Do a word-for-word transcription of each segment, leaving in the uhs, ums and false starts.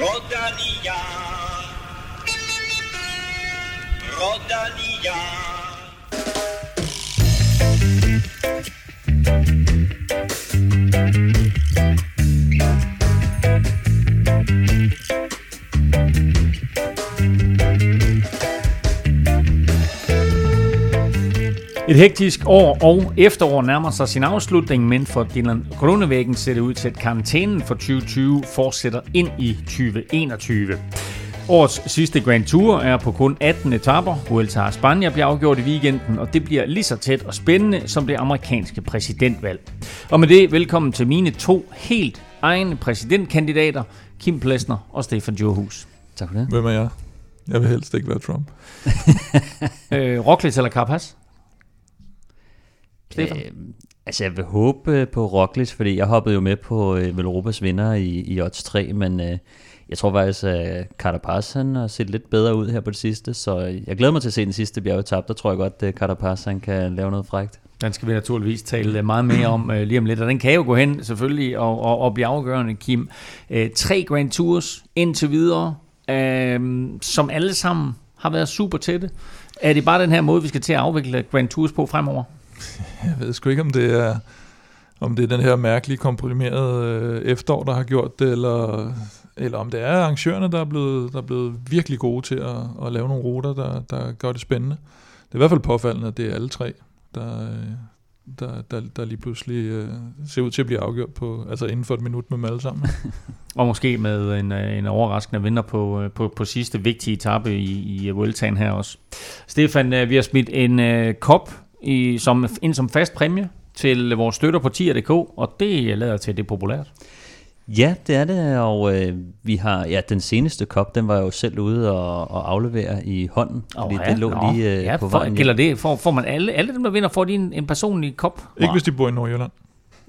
Rodania. Rodania. Et hektisk år og efterår nærmer sig sin afslutning, men for Dylan Groenewegen ser det ud til, at karantænen for tyve tyve fortsætter ind i tyve enogtyve. Årets sidste Grand Tour er på kun atten etaper. Vuelta a España bliver afgjort i weekenden, og det bliver lige så tæt og spændende som det amerikanske præsidentvalg. Og med det, velkommen til mine to helt egne præsidentkandidater, Kim Plesner og Stefan Djurhus. Tak for det. Hvem er jeg? Jeg vil helst ikke være Trump. Roglic eller Carapaz? Øh, altså jeg vil håbe på Roglic, fordi jeg hoppede jo med på øh, Velropas vinder i, i odds tre, men øh, jeg tror faktisk at Carapaz han har set lidt bedre ud her på det sidste, så jeg glæder mig til at se den sidste bjergetap. Der tror jeg godt at Carapaz han kan lave noget frækt. Den skal vi naturligvis tale meget mere om øh, lige om lidt, og den kan jo gå hen selvfølgelig og, og, og blive afgørende, Kim. øh, Tre Grand Tours indtil videre, øh, som alle sammen har været super tætte. Er det bare den her måde vi skal til at afvikle Grand Tours på fremover? Jeg ved sgu ikke, om det er, om det er den her mærkelige, komprimerede øh, efterår, der har gjort det, eller, eller om det er arrangørerne, der er blevet, der er blevet virkelig gode til at, at lave nogle ruter, der, der gør det spændende. Det er i hvert fald påfaldende, at det er alle tre, der, der, der, der lige pludselig øh, ser ud til at blive afgjort på, altså inden for et minut med dem alle sammen. Og måske med en, en overraskende vinder på, på, på sidste vigtige etape i, i Vueltaen her også. Stefan, vi har smidt en øh, kop I, som, ind som fast præmie til vores støtter på tier punktum d k, og det lader til, det er populært. Ja, det er det, og øh, vi har, ja, den seneste kop, den var jo selv ude og, og aflevere i hånden, fordi oh, ja, det lå nå, lige øh, ja, på vejen. Gælder det, får, får man alle, alle dem, der vinder, får de en, en personlig kop? Ikke wow. Hvis de bor i Nordjylland.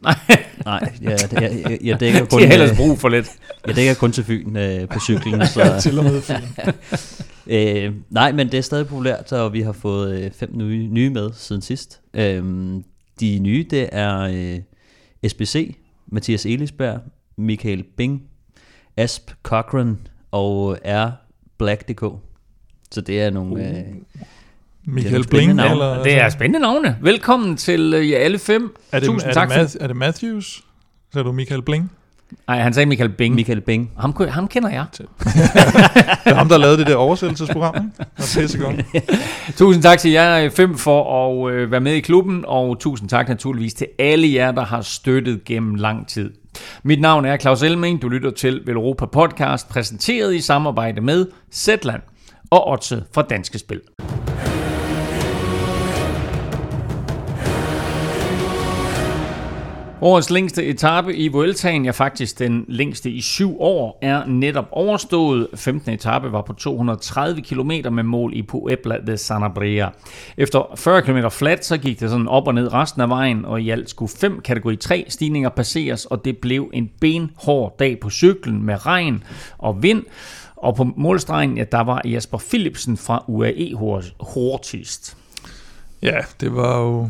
Nej, Nej jeg, jeg, jeg, jeg dækker kun, de har ellers brug for lidt. Jeg dækker kun til Fyn øh, på cyklen. Så. Til og med Fyn. Øh, nej, men det er stadig populært, og vi har fået øh, fem nye, nye med siden sidst. Øh, de nye, det er øh, S B C, Mathias Elisberg, Michael Bing, Asp Cochran og R. Black punktum d k. Så det er nogle... Uh. Øh, Michael Bling, eller... Det er spændende navne. Velkommen til jer, ja, alle fem. Er det, Tusind er tak. Det Ma- er det Matthews? Så er du Michael Bling? Nej, han sagde Michael Bing. Michael Bing. Ham, ham kender jeg. Det er ham, der lavede det der oversættelsesprogram. Tusind tak til jer fem for at øh, være med i klubben, og tusind tak naturligvis til alle jer, der har støttet gennem lang tid. Mit navn er Claus Elming. Du lytter til Velropa Podcast, præsenteret i samarbejde med Zetland og Oddset fra Danske Spil. Årets længste etape i Vueltaen, ja faktisk den længste i syv år, er netop overstået. femtende etape var på to hundrede og tredive kilometer med mål i Puebla de Sanabria. Efter fyrre kilometer flat, så gik det sådan op og ned resten af vejen, og i alt skulle fem kategori tre stigninger passeres, og det blev en benhård dag på cyklen med regn og vind. Og på målstregen, ja, der var Jasper Philipsen fra U A E hurtigst. Ja, det var jo...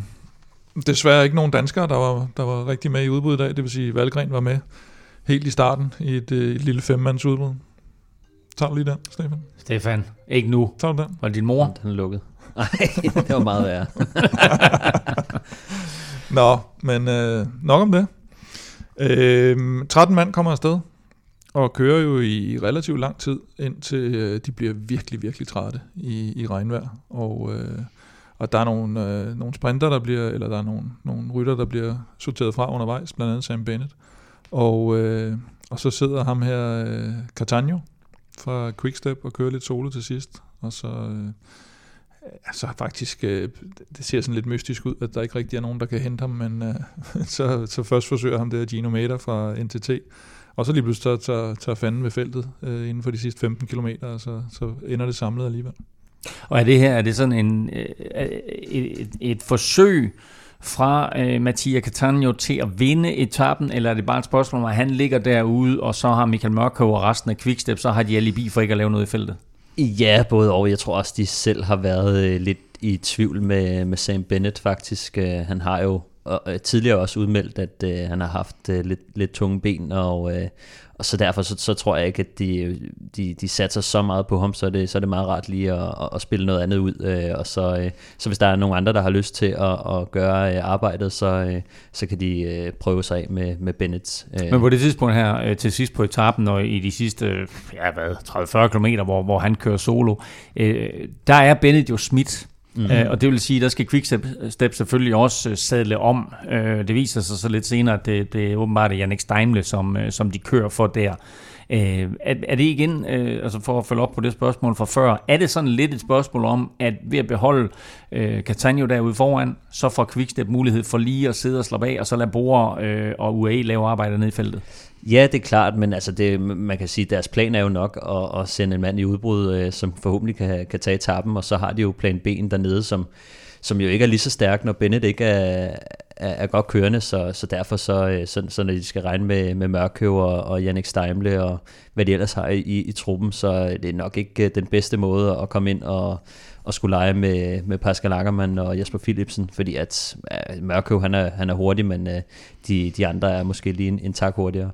Desværre ikke nogen danskere, der var, der var rigtig med i udbuddet i dag. Det vil sige, at Valgren var med helt i starten i et, et lille femmands udbud. Tager du lige den, Stefan? Stefan, ikke nu. Tager du den? Var det din mor? Den er lukket. Nej, det var meget værre. Nå, men øh, nok om det. Øh, tretten mand kommer afsted og kører jo i relativt lang tid, indtil øh, de bliver virkelig, virkelig trætte i, i regnvejr. Og... Øh, Og der er nogle, øh, nogle sprinter, der bliver, eller der er nogle, nogle rytter, der bliver sorteret fra undervejs, blandt andet Sam Bennett. Og, øh, og så sidder ham her, øh, Catania fra Quickstep, og kører lidt solo til sidst. Og så øh, altså faktisk, øh, det ser sådan lidt mystisk ud, at der ikke rigtig er nogen, der kan hente ham, men øh, så, så først forsøger ham der Gino Mater fra N T T. Og så lige pludselig tager, tager fanden ved feltet øh, inden for de sidste femten kilometer, og så, så ender det samlet alligevel. Og er det her, er det sådan en, et, et forsøg fra øh, Mattia Catania til at vinde etappen, eller er det bare et spørgsmål, at han ligger derude, og så har Michael Mørkøv og resten af Quickstep, så har de alibi for ikke at lave noget i feltet? Ja, både og. Jeg tror også, de selv har været lidt i tvivl med, med Sam Bennett faktisk. Han har jo og tidligere også udmeldt, at øh, han har haft øh, lidt, lidt tunge ben, og, øh, og så derfor så, så tror jeg ikke, at de, de, de satser så meget på ham, så er det, så er det meget rart lige at, at, at spille noget andet ud, øh, og så, øh, så hvis der er nogen andre, der har lyst til at, at gøre øh, arbejdet, så, øh, så kan de øh, prøve sig af med, med Bennett. Øh. Men på det tidspunkt her, øh, til sidst på etappen, og i de sidste ja, hvad, tredive til fyrre kilometer, hvor, hvor han kører solo, øh, der er Bennett jo smidt. Mm-hmm. Øh, og det vil sige, at der skal Quickstep selvfølgelig også øh, sadle om. Øh, det viser sig så lidt senere, at det, det er åbenbart Jannik Steimle, som, øh, som de kører for der. Øh, er, er det igen, øh, altså for at følge op på det spørgsmål fra før, er det sådan lidt et spørgsmål om, at ved at beholde øh, Catania derude foran, så får Quickstep mulighed for lige at sidde og slappe af, og så lade Bora øh, og U A E lave arbejde ned i feltet? Ja, det er klart, men altså det, man kan sige, at deres plan er jo nok at, at sende en mand i udbrud, øh, som forhåbentlig kan, kan tage etappen, og så har de jo plan B'en dernede, som, som jo ikke er lige så stærk, når Bennett ikke er, er, er godt kørende, så, så derfor, så, så, så når de skal regne med, med Mørkøv og, og Jannik Steimle og hvad de ellers har i, i truppen, så det er nok ikke den bedste måde at komme ind og og skulle lege med, med Pascal Ackermann og Jasper Philipsen, fordi at ja, Mørkøv, han er, han er hurtig, men øh, de, de andre er måske lige en, en tak hurtigere.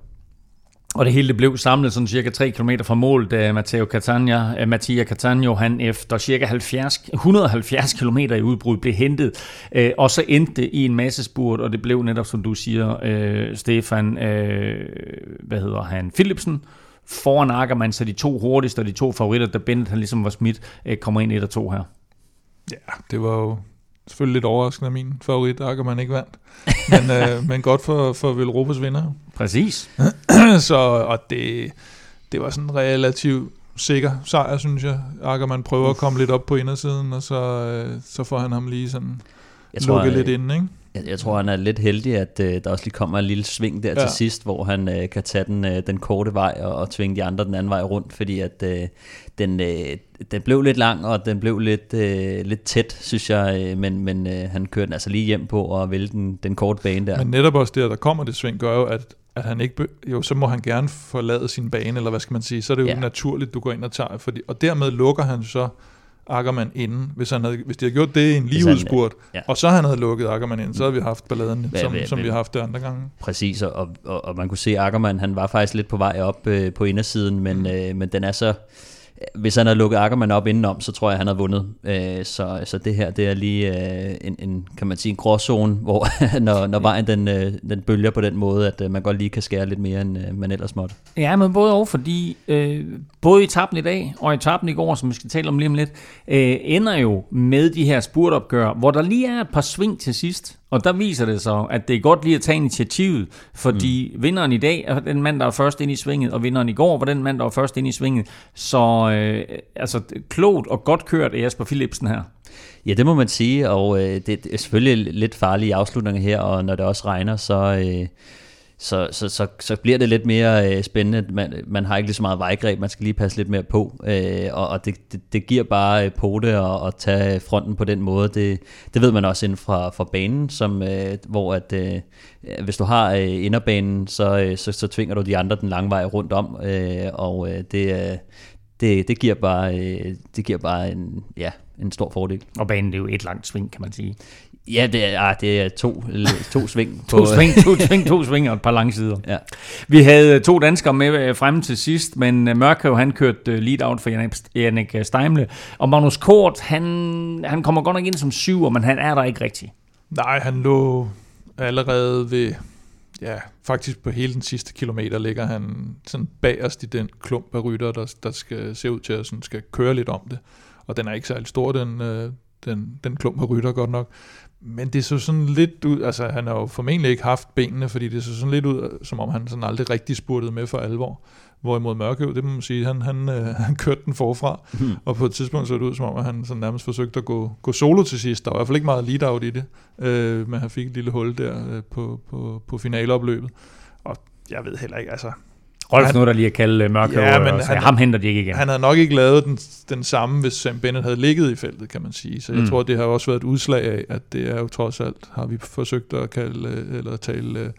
Og det hele blev samlet sådan cirka tre kilometer fra mål, da Matteo Catania, Mattia Catania, han efter cirka halvfjerds, hundrede og halvfjerds kilometer i udbrud blev hentet, øh, og så endte i en masse spurt, og det blev netop, som du siger, øh, Stefan, øh, hvad hedder han, Philipsen, foran Ackermann, så de to hurtigste og de to favoritter, der Bennett, han ligesom var smidt, kommer ind et og to her. Ja, det var jo selvfølgelig lidt overraskende, at min favorit Ackermann ikke vandt. Men, øh, men godt for, for Velropas vinder. Præcis. Så, og det, det var sådan en relativt sikker sejr, synes jeg. Ackermann prøver at komme lidt op på indersiden, og så, øh, så får han ham lige sådan lukket lidt ind, ikke? Jeg tror, han er lidt heldig, at øh, der også lige kommer en lille sving der ja. til sidst, hvor han øh, kan tage den, øh, den korte vej og, og tvinge de andre den anden vej rundt, fordi at øh, den, øh, den blev lidt lang, og den blev lidt, øh, lidt tæt, synes jeg, øh, men, men øh, han kørte den altså lige hjem på og vælge den, den korte bane der. Men netop også det, at der kommer det sving, gør jo, at, at han ikke be- jo, så må han gerne forlade sin bane, eller hvad skal man sige, så er det jo ja. naturligt, du går ind og tager, fordi, og dermed lukker han så Ackermann inden, hvis, han havde, hvis de havde gjort det i en ligeudspurt, ja. og så han havde lukket Ackermann inden, så havde vi haft balladen, hvad, som, hvad, som hvad, vi har haft det andre gange. Præcis, og, og, og man kunne se, at Ackermann, han var faktisk lidt på vej op øh, på indersiden, men, mm. øh, men den er så, hvis han havde lukket Ackermann op indenom, så tror jeg, han havde vundet. Øh, så, så det her, det er lige øh, en, en, kan man sige, en gråzone, hvor når, når vejen den, øh, den bølger på den måde, at øh, man godt lige kan skære lidt mere, end øh, man ellers måtte. Ja, men både og, fordi øh, både etappen i dag og etappen i går, som vi skal tale om lige om lidt, øh, ender jo med de her spurtopgør, hvor der lige er et par sving til sidst. Og der viser det så, at det er godt lige at tage initiativet, fordi mm. vinderen i dag er den mand, der var først ind i svinget, og vinderen i går var den mand, der var først ind i svinget. Så øh, altså, klogt og godt kørt af Jasper Philipsen her. Ja, det må man sige, og øh, det er selvfølgelig lidt farlige afslutninger her, og når det også regner, så... Øh Så, så, så, så bliver det lidt mere øh, spændende. Man, man har ikke lige så meget vejgreb, man skal lige passe lidt mere på, øh, og, og det, det, det giver bare øh, pote at, at tage fronten på den måde. Det, det ved man også inden fra, fra banen, som, øh, hvor at, øh, hvis du har øh, inderbanen, så, øh, så, så tvinger du de andre den lange vej rundt om, øh, og øh, det... Øh, Det, det giver bare, øh, det giver bare en, ja, en stor fordel. Og banen, det er jo et langt sving, kan man sige. Ja, det er, ah, det er to, to sving. to, på, sving to sving, to sving og et par langsider. Ja. Vi havde to danskere med fremme til sidst, men Mørkøv, han kørte lead-out for Jannik Steimle. Og Magnus Kort, han, han kommer godt nok ind som syver, men han er der ikke rigtig. Nej, han lå allerede ved... Ja, faktisk på hele den sidste kilometer ligger han sådan bagerst i den klump af rytter, der, der skal se ud til at sådan skal køre lidt om det. Og den er ikke særlig stor, den, den, den klump af rytter, godt nok. Men det så sådan lidt ud, altså han har jo formentlig ikke haft benene, fordi det så sådan lidt ud, som om han sådan aldrig rigtig spurtede med for alvor. Hvorimod Mørkøv, det må man sige, han, han, han kørte den forfra, hmm. og på et tidspunkt så det ud, som om at han sådan nærmest forsøgte at gå, gå solo til sidst. Der var i hvert fald ikke meget lead-out i det, øh, men han fik et lille hul der øh, på, på, på finaleopløbet. Og jeg ved heller ikke, altså... Rolf nu, der lige at kalde Mørkøv, ja, men han, ham henter de ikke igen. Han havde nok ikke lavet den, den samme, hvis Sam Bennett havde ligget i feltet, kan man sige. Så jeg mm. tror, det har også været et udslag af, at det er jo trods alt, har vi forsøgt at kalde, eller tale...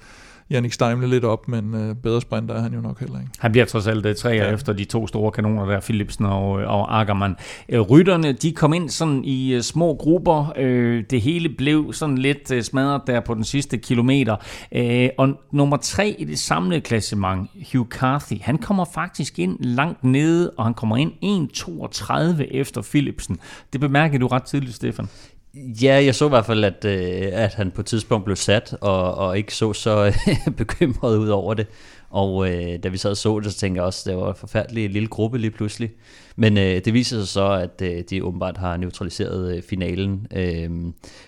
Jannik Steimle lidt op, men øh, bedre sprinter er han jo nok heller ikke. Han bliver trods alt det træer ja. efter de to store kanoner der, Philipsen og, og Ackermann. Øh, rytterne, de kom ind sådan i øh, små grupper. Øh, det hele blev sådan lidt øh, smadret der på den sidste kilometer. Øh, og nummer tre i det samlede klassement, Hugh Carthy, han kommer faktisk ind langt nede, og han kommer ind en toogtredive efter Philipsen. Det bemærker du ret tidligt, Stefan. Ja, jeg så i hvert fald, at, at han på et tidspunkt blev sat, og, og ikke så så bekymret ud over det. Og øh, da vi sad og så det, så tænkte jeg også, at det var en forfærdelig lille gruppe lige pludselig. Men øh, det viser sig så, at øh, de åbenbart har neutraliseret øh, finalen, øh,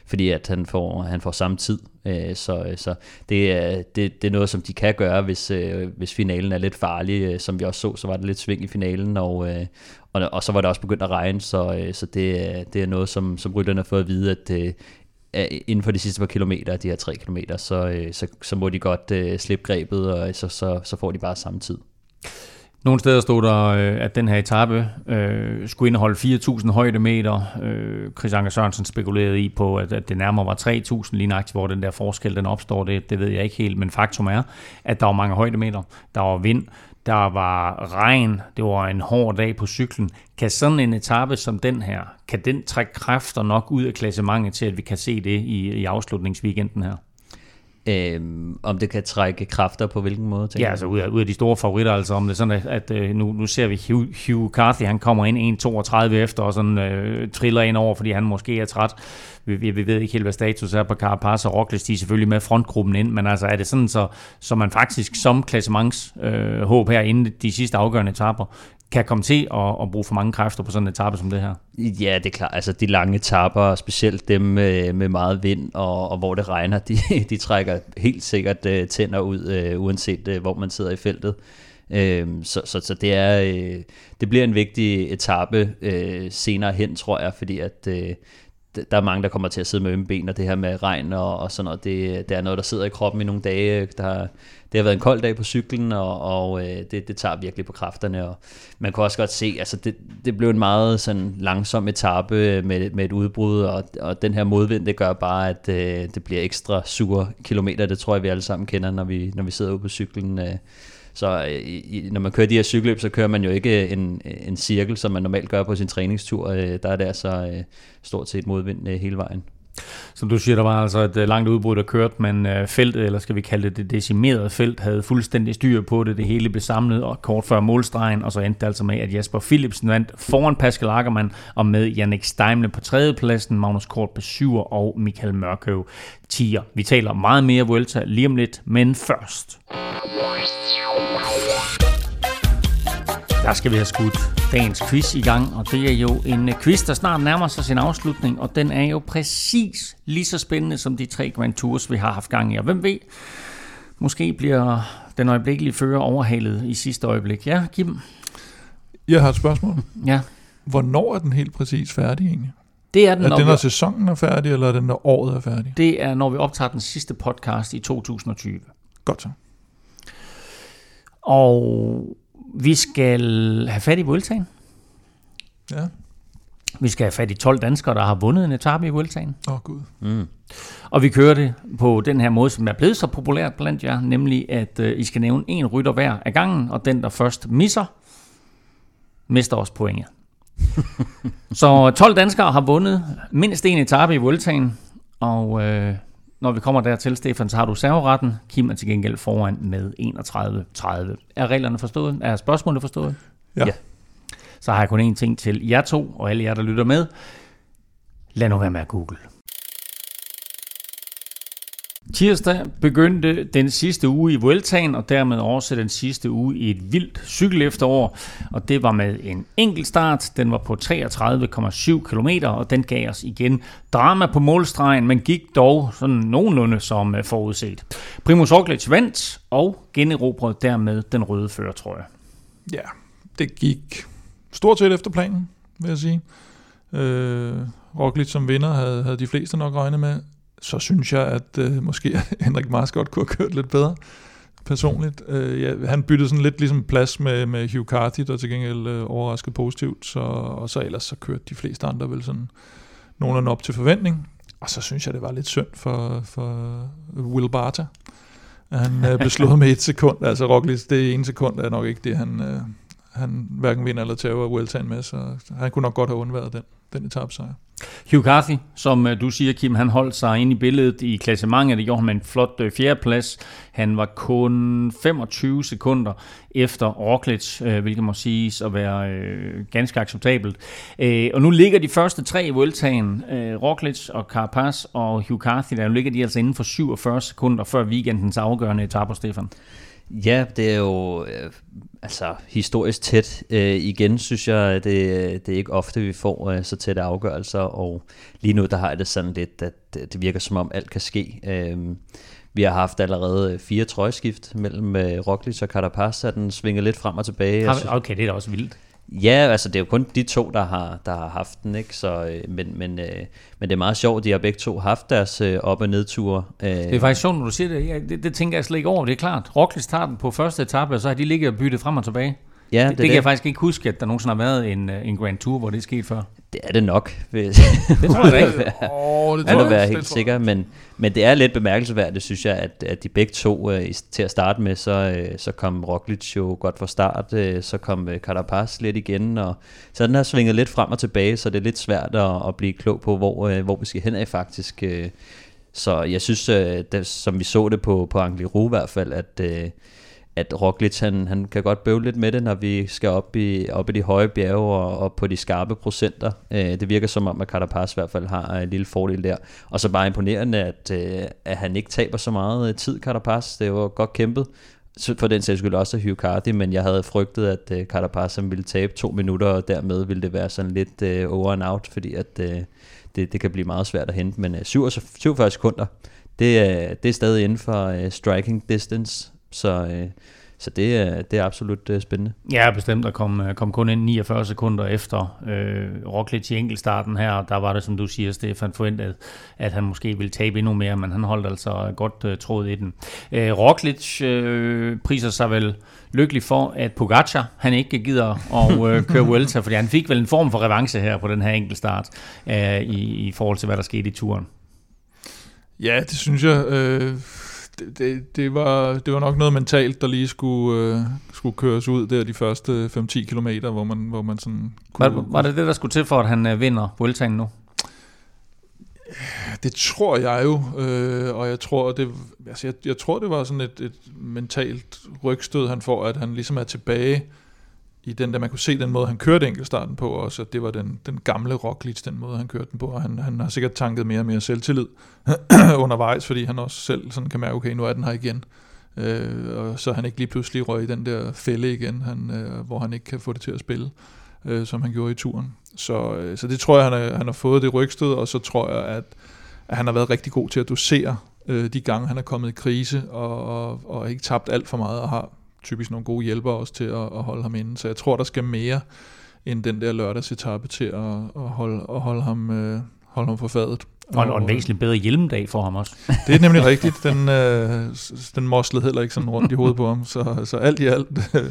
fordi at han får, han får samme tid. Øh, så øh, så det, er, det, det er noget, som de kan gøre, hvis, øh, hvis finalen er lidt farlig. Øh, som vi også så, så var det lidt sving i finalen, og, øh, og, og så var det også begyndt at regne. Så, øh, så det, det er noget, som, som rytterne har fået at vide, at øh, inden for de sidste par kilometer, de her tre kilometer, så, så, så må de godt øh, slippe grebet, og så, så, så får de bare samme tid. Nogle steder stod der, at den her etape øh, skulle indeholde fire tusind højdemeter. Øh, Chris Anker Sørensen spekulerede i på, at, at det nærmere var tre tusind lige nøjagtigt, hvor den der forskel den opstår. Det, det ved jeg ikke helt, men faktum er, at der var mange højdemeter. Der var vind, der var regn, det var en hård dag på cyklen. Kan sådan en etape som den her, kan den trække kræfter nok ud af klassementet til, at vi kan se det i, i afslutningsweekenden her? Øhm, om det kan trække kræfter på hvilken måde? Ja, altså ud af, ud af de store favoritter, altså om det sådan, at, at øh, nu, nu ser vi Hugh, Hugh Carthy, han kommer ind en toogtredive efter og sådan øh, triller ind over, fordi han måske er træt. Vi, vi, vi ved ikke helt, hvad status er på Carapaz og Roglic, de er selvfølgelig med frontgruppen ind, men altså er det sådan, så, så man faktisk som klassements øh, håb her inden de sidste afgørende etaper, kan komme til at, at bruge for mange kræfter på sådan en etape som det her? Ja, det er klart. Altså de lange etaper, specielt dem med, med meget vind og, og hvor det regner, de, de trækker helt sikkert uh, tænder ud, uh, uanset uh, hvor man sidder i feltet. Uh, så så, så det, er, uh, det bliver en vigtig etape uh, senere hen, tror jeg, fordi at... Uh, der er mange, der kommer til at sidde med ømme ben, og det her med regn og, og sådan noget, det, det er noget, der sidder i kroppen i nogle dage. Der, det har været en kold dag på cyklen, og, og det, det tager virkelig på kræfterne. Og man kunne også godt se, altså det, det blev en meget sådan langsom etape med, med et udbrud, og, og den her modvind, det gør bare, at øh, det bliver ekstra sure kilometer. Det tror jeg, vi alle sammen kender, når vi, når vi sidder ude på cyklen. Øh. Så i, når man kører de her cykelløb, så kører man jo ikke en, en cirkel, som man normalt gør på sin træningstur. Der er det altså stort set modvind hele vejen. Som du siger, der var altså et langt udbrud, der kørte, men feltet, eller skal vi kalde det det decimerede felt, havde fuldstændig styr på det. Det hele blev samlet og kort før målstregen, og så endte det altså med, at Jasper Philipsen vandt foran Pascal Ackermann og med Jannik Steimle på tredjepladsen, Magnus Kort på syver og Michael Mørkøv tier. Vi taler meget mere Vuelta lige om lidt, men først... Der skal vi have skudt dagens quiz i gang, og det er jo en quiz, der snart nærmer sig sin afslutning, og den er jo præcis lige så spændende som de tre Grand Tours, vi har haft gang i. Og hvem ved, måske bliver den øjeblikkelige fører overhalet i sidste øjeblik. Ja, Kim? Jeg har et spørgsmål. Ja. Hvornår er den helt præcis færdig egentlig? Det er den, er den, når vi... sæsonen er færdig, eller er den, når året er færdig? Det er, når vi optager den sidste podcast i to tusind og tyve. Godt så. Og... vi skal have fat i Vueltaen. Ja. Vi skal have fat i tolv danskere, der har vundet en etape i Vueltaen. Åh oh, gud. Mm. Og vi kører det på den her måde, som er blevet så populært blandt jer, nemlig at øh, I skal nævne en rytter hver af gangen, og den, der først misser, mister også pointet. Så tolv danskere har vundet mindst en etape i Vueltaen, og... Øh, når vi kommer dertil, Stefan, så har du serveretten. Kim er til gengæld foran med enogtredive tredive. Er reglerne forstået? Er spørgsmålet forstået? Ja. ja. Så har jeg kun én ting til jer to og alle jer, der lytter med. Lad nu være med at google. Tirsdag begyndte den sidste uge i Vueltaen, og dermed også den sidste uge i et vildt cykelefterår. Og det var med en enkelt start. Den var på treogtredive komma syv kilometer, og den gav os igen drama på målstregen, men gik dog sådan nogenlunde som forudset. Primoz Roglic vandt og generobrede dermed den røde førertrøje. Ja, det gik stort set efter planen, vil jeg sige. Øh, Roglic som vinder havde, havde de fleste nok regnet med. Så synes jeg, at øh, måske Henrik Marsvall kunne have kørt lidt bedre, personligt. Øh, ja, han byttede sådan lidt ligesom plads med, med Hugh Carthy, der til gengæld øh, overraskede positivt, så, og så ellers så kørte de fleste andre vel sådan nogenlunde op til forventning. Og så synes jeg, det var lidt synd for, for Will Barta, Han øh, blev slået med et sekund. Altså Roglic, det ene sekund er nok ikke det, han, øh, han hverken vinder eller tager Vueltaen med, så han kunne nok godt have undværet den, den etapesejr. Hugh Carthy, som du siger, Kim, han holdt sig inde i billedet i klassementet. Det gjorde han med en flot fjerdeplads. Han var kun femogtyve sekunder efter Roglic, hvilket må siges at være ganske acceptabelt. Og nu ligger de første tre i Vueltaen, Roglic og Carapaz og Hugh Carthy, der ligger de altså inden for syvogfyrre sekunder før weekendens afgørende etape, Stefan. Ja, det er jo øh, altså historisk tæt. Øh, igen synes jeg, det, det er ikke ofte, vi får øh, så tætte afgørelser, og lige nu der har jeg det sådan lidt, at det virker som om alt kan ske. Øh, vi har haft allerede fire trøjeskift mellem øh, Roglic og Carapaz, og den svinger lidt frem og tilbage. Okay, det er da også vildt. Ja, altså det er jo kun de to, der har, der har haft den, ikke? Så, men, men, øh, men det er meget sjovt, de har begge to haft deres øh, op- og nedture. Øh. Det er faktisk sjovt, når du siger det. Ja, det. Det tænker jeg slet ikke over, det er klart. Roglic tager den på første etape, og så har de ligget og byttet frem og tilbage. Ja, det, det, det kan det. Jeg faktisk ikke huske, at der nogensinde har været en, en Grand Tour, hvor det er sket før. Det er det nok. Det tror jeg da ikke. Oh, det tror jeg, jeg være helt sikker, men, men det er lidt bemærkelsesværdigt, synes jeg, at, at de begge to øh, til at starte med, så, øh, så kom Roglic jo godt fra start, øh, så kom øh, Carapaz lidt igen, og så den har svinget lidt frem og tilbage, så det er lidt svært at, at blive klog på, hvor, øh, hvor vi skal hen af faktisk. Øh. Så jeg synes, øh, det, som vi så det på, på Angliru i hvert fald, at... Øh, at Roglic, han, han kan godt bøvle lidt med det, når vi skal op i, op i de høje bjerge og, og på de skarpe procenter. Øh, det virker som om, at Carapaz i hvert fald har en lille fordel der. Og så bare imponerende, at, øh, at han ikke taber så meget tid, Carapaz. Det var godt kæmpet. For den sags skyld også af Hugh Carthy, men jeg havde frygtet, at øh, Carapaz han ville tabe to minutter, og dermed ville det være sådan lidt øh, over and out, fordi at, øh, det, det kan blive meget svært at hente. Men øh, syvogfyrre sekunder, det, øh, det er stadig inden for øh, striking distance. Så, øh, så det, er, det er absolut øh, spændende. Ja, bestemt. Der kom, kom kun ind niogfyrre sekunder efter øh, Roglic i enkeltstarten her, og der var det, som du siger, Stefan, forventet, at han måske ville tabe endnu mere, men han holdt altså godt øh, tråd i den. Øh, Roglic øh, priser sig vel lykkelig for, at Pogacar, han ikke gider at øh, køre Vuelta, fordi han fik vel en form for revanche her på den her enkeltstart øh, i, i forhold til, hvad der skete i turen. Ja, det synes jeg... Øh... Det, det, det, var, det var nok noget mentalt, der lige skulle, øh, skulle køres ud der de første fem til ti kilometer, hvor man, hvor man sådan... Kunne, var, var det det, der skulle til for, at han øh, vinder Vueltaen nu? Det tror jeg jo, øh, og jeg tror, det, altså jeg, jeg tror, det var sådan et, et mentalt rygstød, han får, at han ligesom er tilbage i den der, man kunne se den måde, han kørte enkeltstarten på også, at det var den, den gamle Roglic, den måde, han kørte den på, og han, han har sikkert tanket mere og mere selvtillid undervejs, fordi han også selv sådan kan mærke, okay, nu er den her igen, øh, og så han ikke lige pludselig røg i den der fælde igen, han, øh, hvor han ikke kan få det til at spille, øh, som han gjorde i turen. Så, øh, så det tror jeg, han, er, han har fået det rygstød, og så tror jeg, at, at han har været rigtig god til at dosere øh, de gange, han er kommet i krise, og, og, og ikke tabt alt for meget, og har typisk nogle gode hjælpere også til at, at holde ham inde. Så jeg tror, der skal mere end den der lørdagsetappe til at, at, holde, at holde, ham, øh, holde ham for fadet. Og, og en væsentlig bedre hjelmdag for ham også. Det er nemlig rigtigt. Den, øh, den moslede heller ikke sådan rundt i hovedet på ham. Så, så alt i alt øh,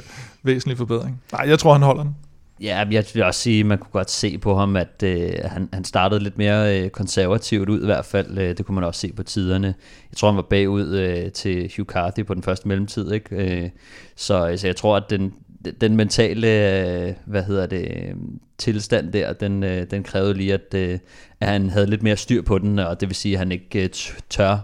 væsentlig forbedring. Nej, jeg tror, han holder den. Ja, jeg vil også sige, at man kunne godt se på ham, at øh, han, han startede lidt mere øh, konservativt ud i hvert fald. Øh, det kunne man også se på tiderne. Jeg tror, han var bagud øh, til Hugh Carthy på den første mellemtid, ikke? Øh, så, så jeg tror, at den, den mentale øh, hvad hedder det, tilstand der, den, øh, den krævede lige, at, øh, at han havde lidt mere styr på den, og det vil sige, at han ikke øh, tør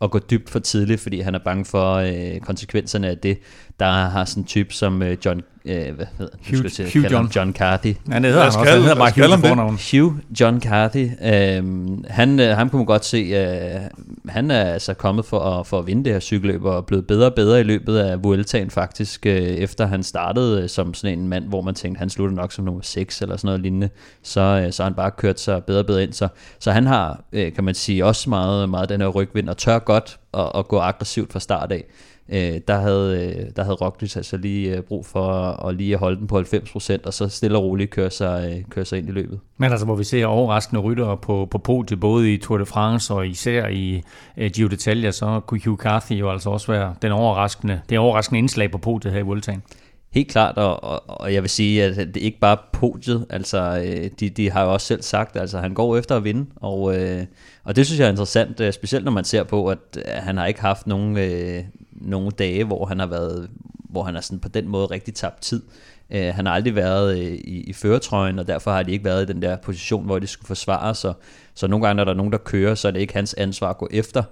at gå dybt for tidligt, fordi han er bange for øh, konsekvenserne af det. Der har sådan en type som øh, John, øh, hvad hedder Hugh, til, Hugh John. John Carthy. Ja, det hedder han også. Det hedder bare Hugh fornavn. Hugh John Carthy. Øh, han, øh, ham kunne man godt se. Øh, han er altså kommet for at, for at vinde det her cykelløb, og er blevet bedre og bedre i løbet af Vueltaen faktisk, øh, efter han startede øh, som sådan en mand, hvor man tænkte, han slutter nok som nummer seks eller sådan noget lignende. Så øh, så han bare kørt sig bedre og bedre ind. Så, så han har, øh, kan man sige, også meget, meget den her rygvind, og tør godt at, at gå aggressivt fra start af. Øh, der havde, der havde Roglic altså lige øh, brug for at, at lige holde den på halvfems procent, og så stille og roligt køre sig, øh, køre sig ind i løbet. Men altså, hvor vi ser overraskende ryttere på, på podiet, både i Tour de France og især i øh, Giro d'Italia, så kunne Hugh Carthy jo altså også være den overraskende, det overraskende indslag på podiet her i Vueltaen. Helt klart, og, og, og jeg vil sige, at det ikke bare podiet, altså de, de har jo også selv sagt, altså han går efter at vinde, og, øh, og det synes jeg er interessant, specielt når man ser på, at han har ikke haft nogen, øh, nogle dage, hvor han har været, hvor han er sådan på den måde rigtig tabt tid. Uh, han har aldrig været uh, i, i førertrøjen, og derfor har de ikke været i den der position, hvor de skulle forsvare sig. Så nogle gange, når der er nogen, der kører, så er det ikke hans ansvar at gå efter.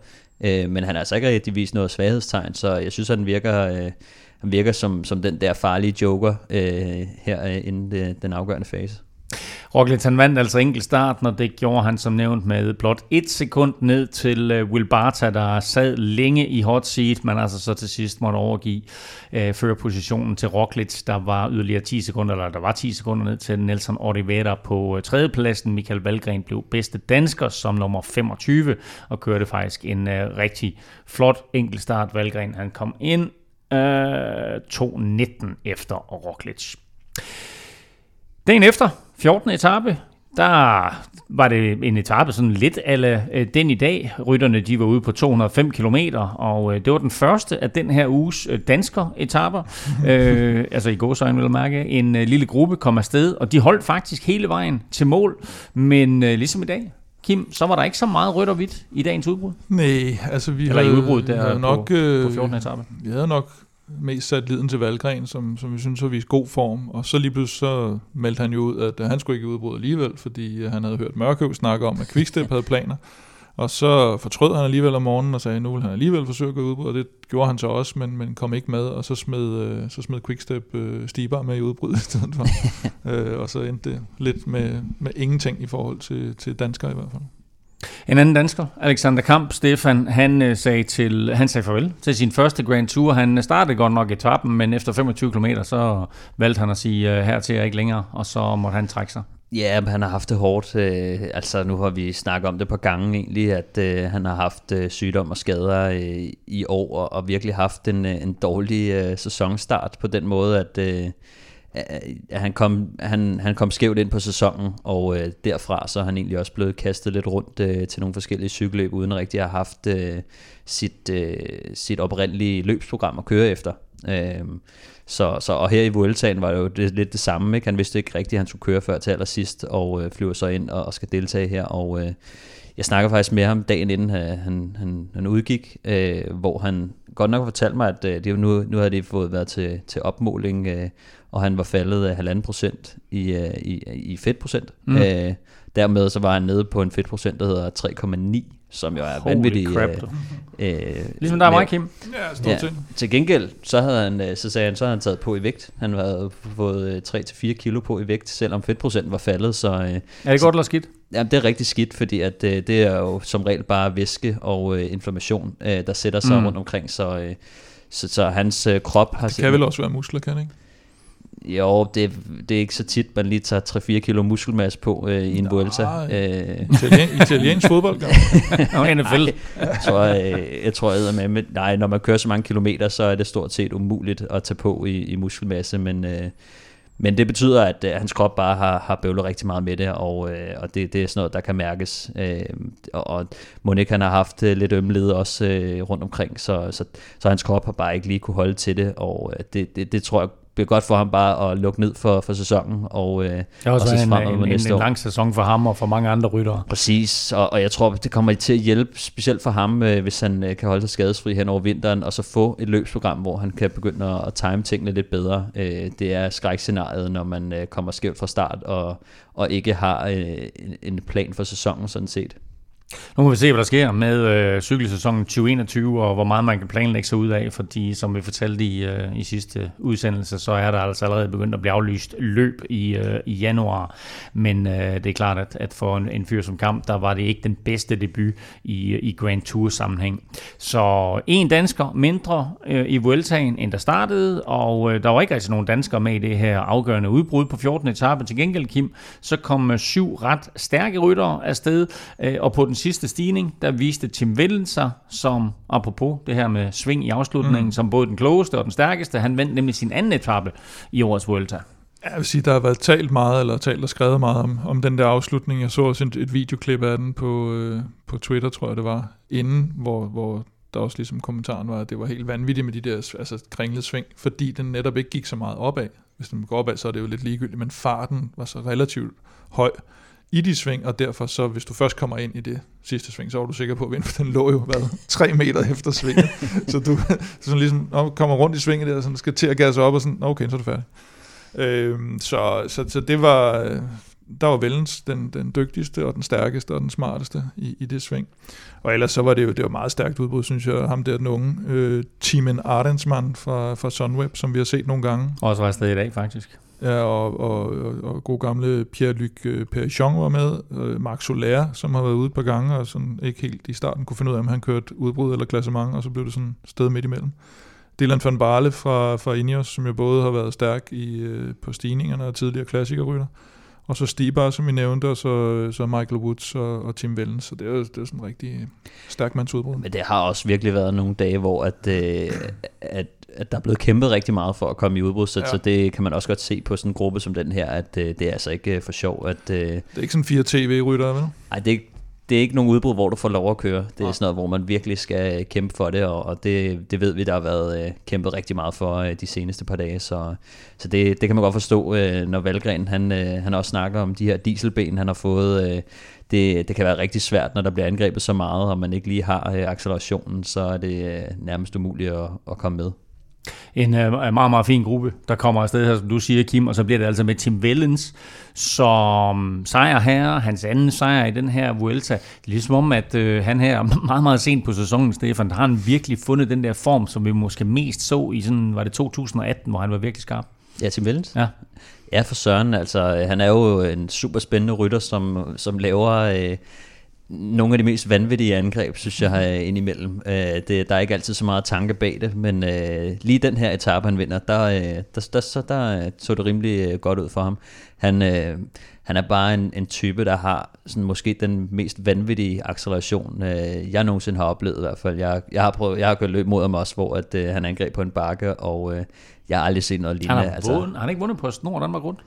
Uh, men han har altså ikke rigtig vist noget svaghedstegn, så jeg synes, at han virker, uh, han virker som, som den der farlige joker uh, her uh, inden uh, den afgørende fase. Roglic han vandt altså enkeltstarten, og det gjorde han som nævnt med blot et sekund ned til Will Bartha, der sad længe i hot seat, men altså så til sidst måtte overgive øh, førerpositionen til Roglic, der var yderligere ti sekunder, eller der var ti sekunder ned til Nelson Oliveira på tredjepladsen. Michael Valgren blev bedste dansker som nummer femogtyve, og kørte faktisk en øh, rigtig flot enkeltstart. Valgren han kom ind øh, to nitten efter Roglic. Dagen efter, fjortende etape, der var det en etape sådan lidt ala den i dag. Rytterne de var ude på to hundrede og fem kilometer, og det var den første af den her uges dansker-etaper. øh, altså i gåsøjne vil jeg mærke. En lille gruppe kom afsted, og de holdt faktisk hele vejen til mål. Men øh, ligesom i dag, Kim, så var der ikke så meget rødt og hvidt i dagens udbrud. Nej, altså vi eller havde, i udbrud der havde nok, på, på fjortende etape. Vi havde nok mest sat liden til Valgren, som, som vi synes har vist god form, og så lige pludselig så meldte han jo ud, at han skulle ikke udbryde alligevel, fordi han havde hørt Mørkøv snakke om, at Quickstep havde planer, og så fortrød han alligevel om morgenen og sagde, at nu ville han alligevel forsøge at gå udbrud, og det gjorde han så også, men, men kom ikke med, og så smed, så smed Quickstep øh, Stibar med i udbrud i stedet for, øh, og så endte det lidt med, med ingenting i forhold til, til danskere i hvert fald. En anden dansker, Alexander Kamp, Stefan, han sagde, til, han sagde farvel til sin første Grand Tour. Han startede godt nok etappen, men efter femogtyve kilometer, så valgte han at sige, hertil er ikke længere, og så måtte han trække sig. Ja, men han har haft det hårdt. Altså, nu har vi snakket om det på gangen egentlig, at øh, han har haft øh, sygdom og skader øh, i år, og, og virkelig haft en, en dårlig øh, sæsonstart på den måde, at... Øh, Han kom, han, han kom skævt ind på sæsonen, og øh, derfra så er han egentlig også blevet kastet lidt rundt øh, til nogle forskellige cykelløb, uden rigtig at have haft øh, sit, øh, sit oprindelige løbsprogram at køre efter. Øh, så, så, og her i Vueltaen var det jo det, lidt det samme, ikke? Han vidste ikke rigtigt, at han skulle køre før til allersidst, og øh, flyver så ind og, og skal deltage her, og øh, jeg snakker faktisk med ham dagen inden han, han, han udgik, øh, hvor han godt nok fortalte mig, at øh, det, nu, nu havde det fået været til, til opmåling, øh, og han var faldet af halvanden procent i, øh, i, i fedtprocent. Mm. Øh, dermed så var han nede på en fedtprocent, der hedder tre komma ni, som jo er vanvittig. Øh, øh, ligesom der er mig, Kim. Ja, ja, til gengæld, så, havde han, så sagde han, så havde han taget på i vægt. Han havde fået tre til fire kilo på i vægt, selvom fedtprocenten var faldet. Så, øh, er det godt eller skidt? Jamen, det er rigtig skidt, fordi at, øh, det er jo som regel bare væske og øh, inflammation, øh, der sætter sig mm. rundt omkring. Så, øh, så, så hans øh, krop har... Det kan vel også være muskler, kan det ikke? Jo, det, det er ikke så tit, man lige tager tre til fire kilo muskelmasse på øh, i en Vuelta. Øh. Italien, italiensk fodbold, gør N F L. Så, øh, jeg tror, jeg med, med, nej, når man kører så mange kilometer, så er det stort set umuligt at tage på i, i muskelmasse, men, øh, men det betyder, at øh, hans krop bare har, har bøvlet rigtig meget med det, og, øh, og det, det er sådan noget, der kan mærkes. Øh, og og Monika har haft lidt ømlede også øh, rundt omkring, så, så, så hans krop har bare ikke lige kunne holde til det, og øh, det, det, det tror jeg, det bliver godt for ham bare at lukke ned for, for sæsonen, og, øh, og så en, en, en, en lang sæson for ham og for mange andre ryttere. Præcis, og, og jeg tror, det kommer til at hjælpe specielt for ham, øh, hvis han øh, kan holde sig skadesfri hen over vinteren, og så få et løbsprogram, hvor han kan begynde at, at time tingene lidt bedre. Øh, det er skrækscenariet, når man øh, kommer skævt fra start, og, og ikke har øh, en, en plan for sæsonen sådan set. Nu må vi se, hvad der sker med øh, cykelsæsonen tyve enogtyve, og hvor meget man kan planlægge sig ud af, fordi som vi fortalte i, øh, i sidste udsendelse, så er der altså allerede begyndt at blive aflyst løb i, øh, i januar. Men øh, det er klart, at, at for en, en fyr som Kamp, der var det ikke den bedste debut i, i Grand Tour-sammenhæng. Så en dansker mindre øh, i Vueltaen, end der startede, og øh, der var ikke altså nogen danskere med i det her afgørende udbrud på fjortende etape. Til gengæld, Kim, så kom øh, syv ret stærke ryttere afsted, øh, og på den sidste stigning, der viste Tim Wellens sig som, apropos det her med sving i afslutningen, mm. som både den klogeste og den stærkeste. Han vandt nemlig sin anden etape i årets Vuelta. Jeg vil sige, der har været talt meget, eller talt og skrevet meget om, om den der afslutning. Jeg så også et, et videoklip af den på, øh, på Twitter, tror jeg det var, inden, hvor, hvor der også ligesom kommentaren var, at det var helt vanvittigt med de der altså, kringlede sving, fordi den netop ikke gik så meget opad. Hvis den går opad, så er det jo lidt ligegyldigt, men farten var så relativt høj i de sving, og derfor så, hvis du først kommer ind i det sidste sving, så er du sikker på at vinde, for den lå jo hvad, tre meter efter svinget, så du så ligesom kommer rundt i svinget der, og sådan, skal til at gasse op, og sådan, okay, så er du færdig. Øhm, så, så, så det var, der var Wellens den, den dygtigste, og den stærkeste, og den smarteste i, i det sving, og ellers så var det jo, det var meget stærkt udbrud, synes jeg, ham der, den unge, øh, Timen Ardensmann fra, fra Sunweb, som vi har set nogle gange. Også var stadig i dag, faktisk. Ja, og, og, og, og god gamle Pierre-Luc Perrichon var med, øh, Marc Soler, som har været ude et par gange, og sådan ikke helt i starten kunne finde ud af, om han kørte udbrud eller klassement, og så blev det sådan sted midt imellem. Dylan van Barle fra, fra Ineos, som jo både har været stærk i, øh, på stigningerne og tidligere klassikerrytter, og så Stibar, som vi nævnte, og så, så Michael Woods og, og Tim Wellens, så det er jo det er sådan en rigtig stærk mandsudbrud. Men det har også virkelig været nogle dage, hvor at, øh, at at der er blevet kæmpet rigtig meget for at komme i udbrud, så, ja. Så det kan man også godt se på sådan en gruppe som den her, at øh, det er altså ikke for sjov. At, øh, det er ikke sådan fire tv-ryttere, vel? Nej, det, det er ikke nogen udbrud, hvor du får lov at køre. Det ja. er sådan noget, hvor man virkelig skal kæmpe for det, og, og det, det ved vi, der har været øh, kæmpet rigtig meget for øh, de seneste par dage. Så, så det, det kan man godt forstå, øh, når Valgren, han, øh, han også snakker om de her dieselben, han har fået. Øh, Det, det kan være rigtig svært, når der bliver angrebet så meget, og man ikke lige har øh, accelerationen, så er det øh, nærmest umuligt at, at komme med. En øh, meget, meget fin gruppe, der kommer afsted her, som du siger, Kim, og så bliver det altså med Tim Wellens som sejr her, hans anden sejr i den her Vuelta. Ligesom om, at øh, han her meget, meget sent på sæsonen, Stefan, der har han virkelig fundet den der form, som vi måske mest så i sådan, var det to tusind atten, hvor han var virkelig skarp. Ja, Tim Wellens? Ja. Ja, for Søren, altså han er jo en super spændende rytter, som, som laver øh, nogle af de mest vanvittige angreb, synes jeg, indimellem. Øh, det, der er ikke altid så meget tanke bag det, men øh, lige den her etape, han vinder, der, øh, der, der, så, der så det rimelig øh, godt ud for ham. Han, øh, han er bare en, en type, der har sådan, måske den mest vanvittige acceleration, øh, jeg nogensinde har oplevet i hvert fald. Jeg, jeg har prøvet, jeg har gået løb mod ham også, hvor at, øh, han angreb på en bakke, og øh, jeg har aldrig set noget lignende. Han har, altså, vundet, han har ikke vundet på snor, den var rundt?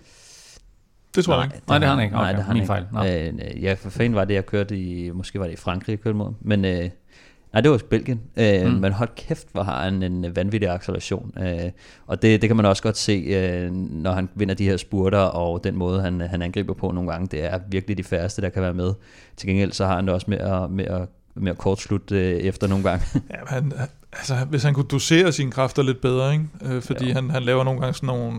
Det tror nej, jeg ikke. Nej, det har han ikke. Okay, nej, det har min fejl. Øh, ja, for fanden var det, jeg kørte i, måske var det i Frankrig, jeg kørte mod. Men, øh, nej, det var i Belgien. Øh, mm. Men hold kæft, hvor har han en vanvittig acceleration. Øh, og det, det kan man også godt se, øh, når han vinder de her spurter, og den måde, han, han angriber på nogle gange, det er virkelig de færreste, der kan være med. Til gengæld, så har han det også med at, med at mere kortslut øh, efter nogle gange. Ja, han, altså, hvis han kunne dosere sine kræfter lidt bedre, ikke? Øh, fordi ja. han, han laver nogle gange sådan nogle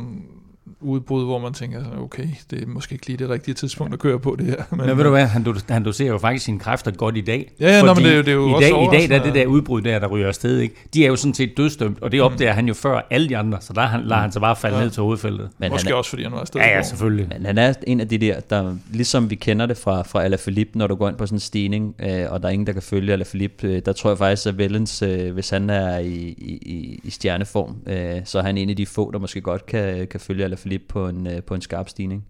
udbrud, hvor man tænker, okay, det er måske ikke lige det rigtige tidspunkt at køre på det her. Men, men ved du hvad, han, han doserer jo faktisk sine kræfter godt i dag. Ja, ja, nå, men det er jo, det er jo i også dag, I dag, der er det der udbrud der, der ryger afsted, ikke? De er jo sådan set dødsdømt, og det opdager mm. han jo før alle de andre, så der han, lader han sig bare falde ja. ned til hovedfeltet. Men måske han er, også, fordi han var afsted. Ja, ja, selvfølgelig. Men han er en af de der, der ligesom vi kender det fra, fra Alaphilippe, når du går ind på sådan en stigning, øh, og der er ingen, der kan følge Alaphilippe. Øh, der tror jeg faktisk, at Wellens, øh, hvis han er i, i, i stjerneform, øh, så er han en af de få, der måske godt kan, kan følge Alaphilippe på en, på en skarp stigning.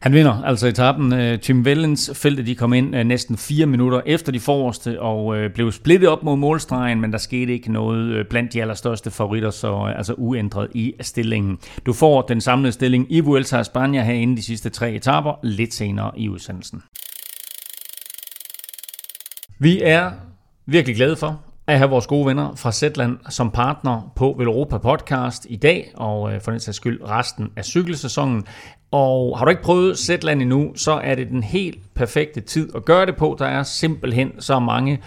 Han vinder altså etappen. Tim Wellens feltet, de kom ind næsten fire minutter efter de forreste og blev splittet op mod målstregen, men der skete ikke noget blandt de allerstørste favoritter, så altså uændret i stillingen. Du får den samlede stilling i Vuelta a España herinde de sidste tre etaper lidt senere i udsendelsen. Vi er virkelig glade for at have vores gode venner fra Zetland som partner på Veloropa Podcast i dag, og for den sags skyld resten af cykelsæsonen. Og har du ikke prøvet Zetland endnu, så er det den helt perfekte tid at gøre det på. Der er simpelthen så mange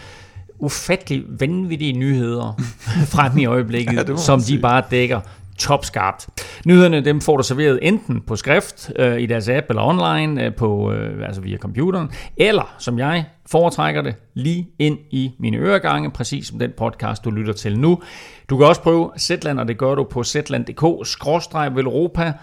ufattelig vanvittige nyheder frem i øjeblikket, ja, som de bare dækker topskarpt. Nyhederne, dem får du serveret enten på skrift, øh, i deres app eller online, øh, på, øh, altså via computeren, eller som jeg foretrækker det, lige ind i mine øregange, præcis som den podcast, du lytter til nu. Du kan også prøve Zetland, og det gør du på zetland punktum d k skråstreg veloropa.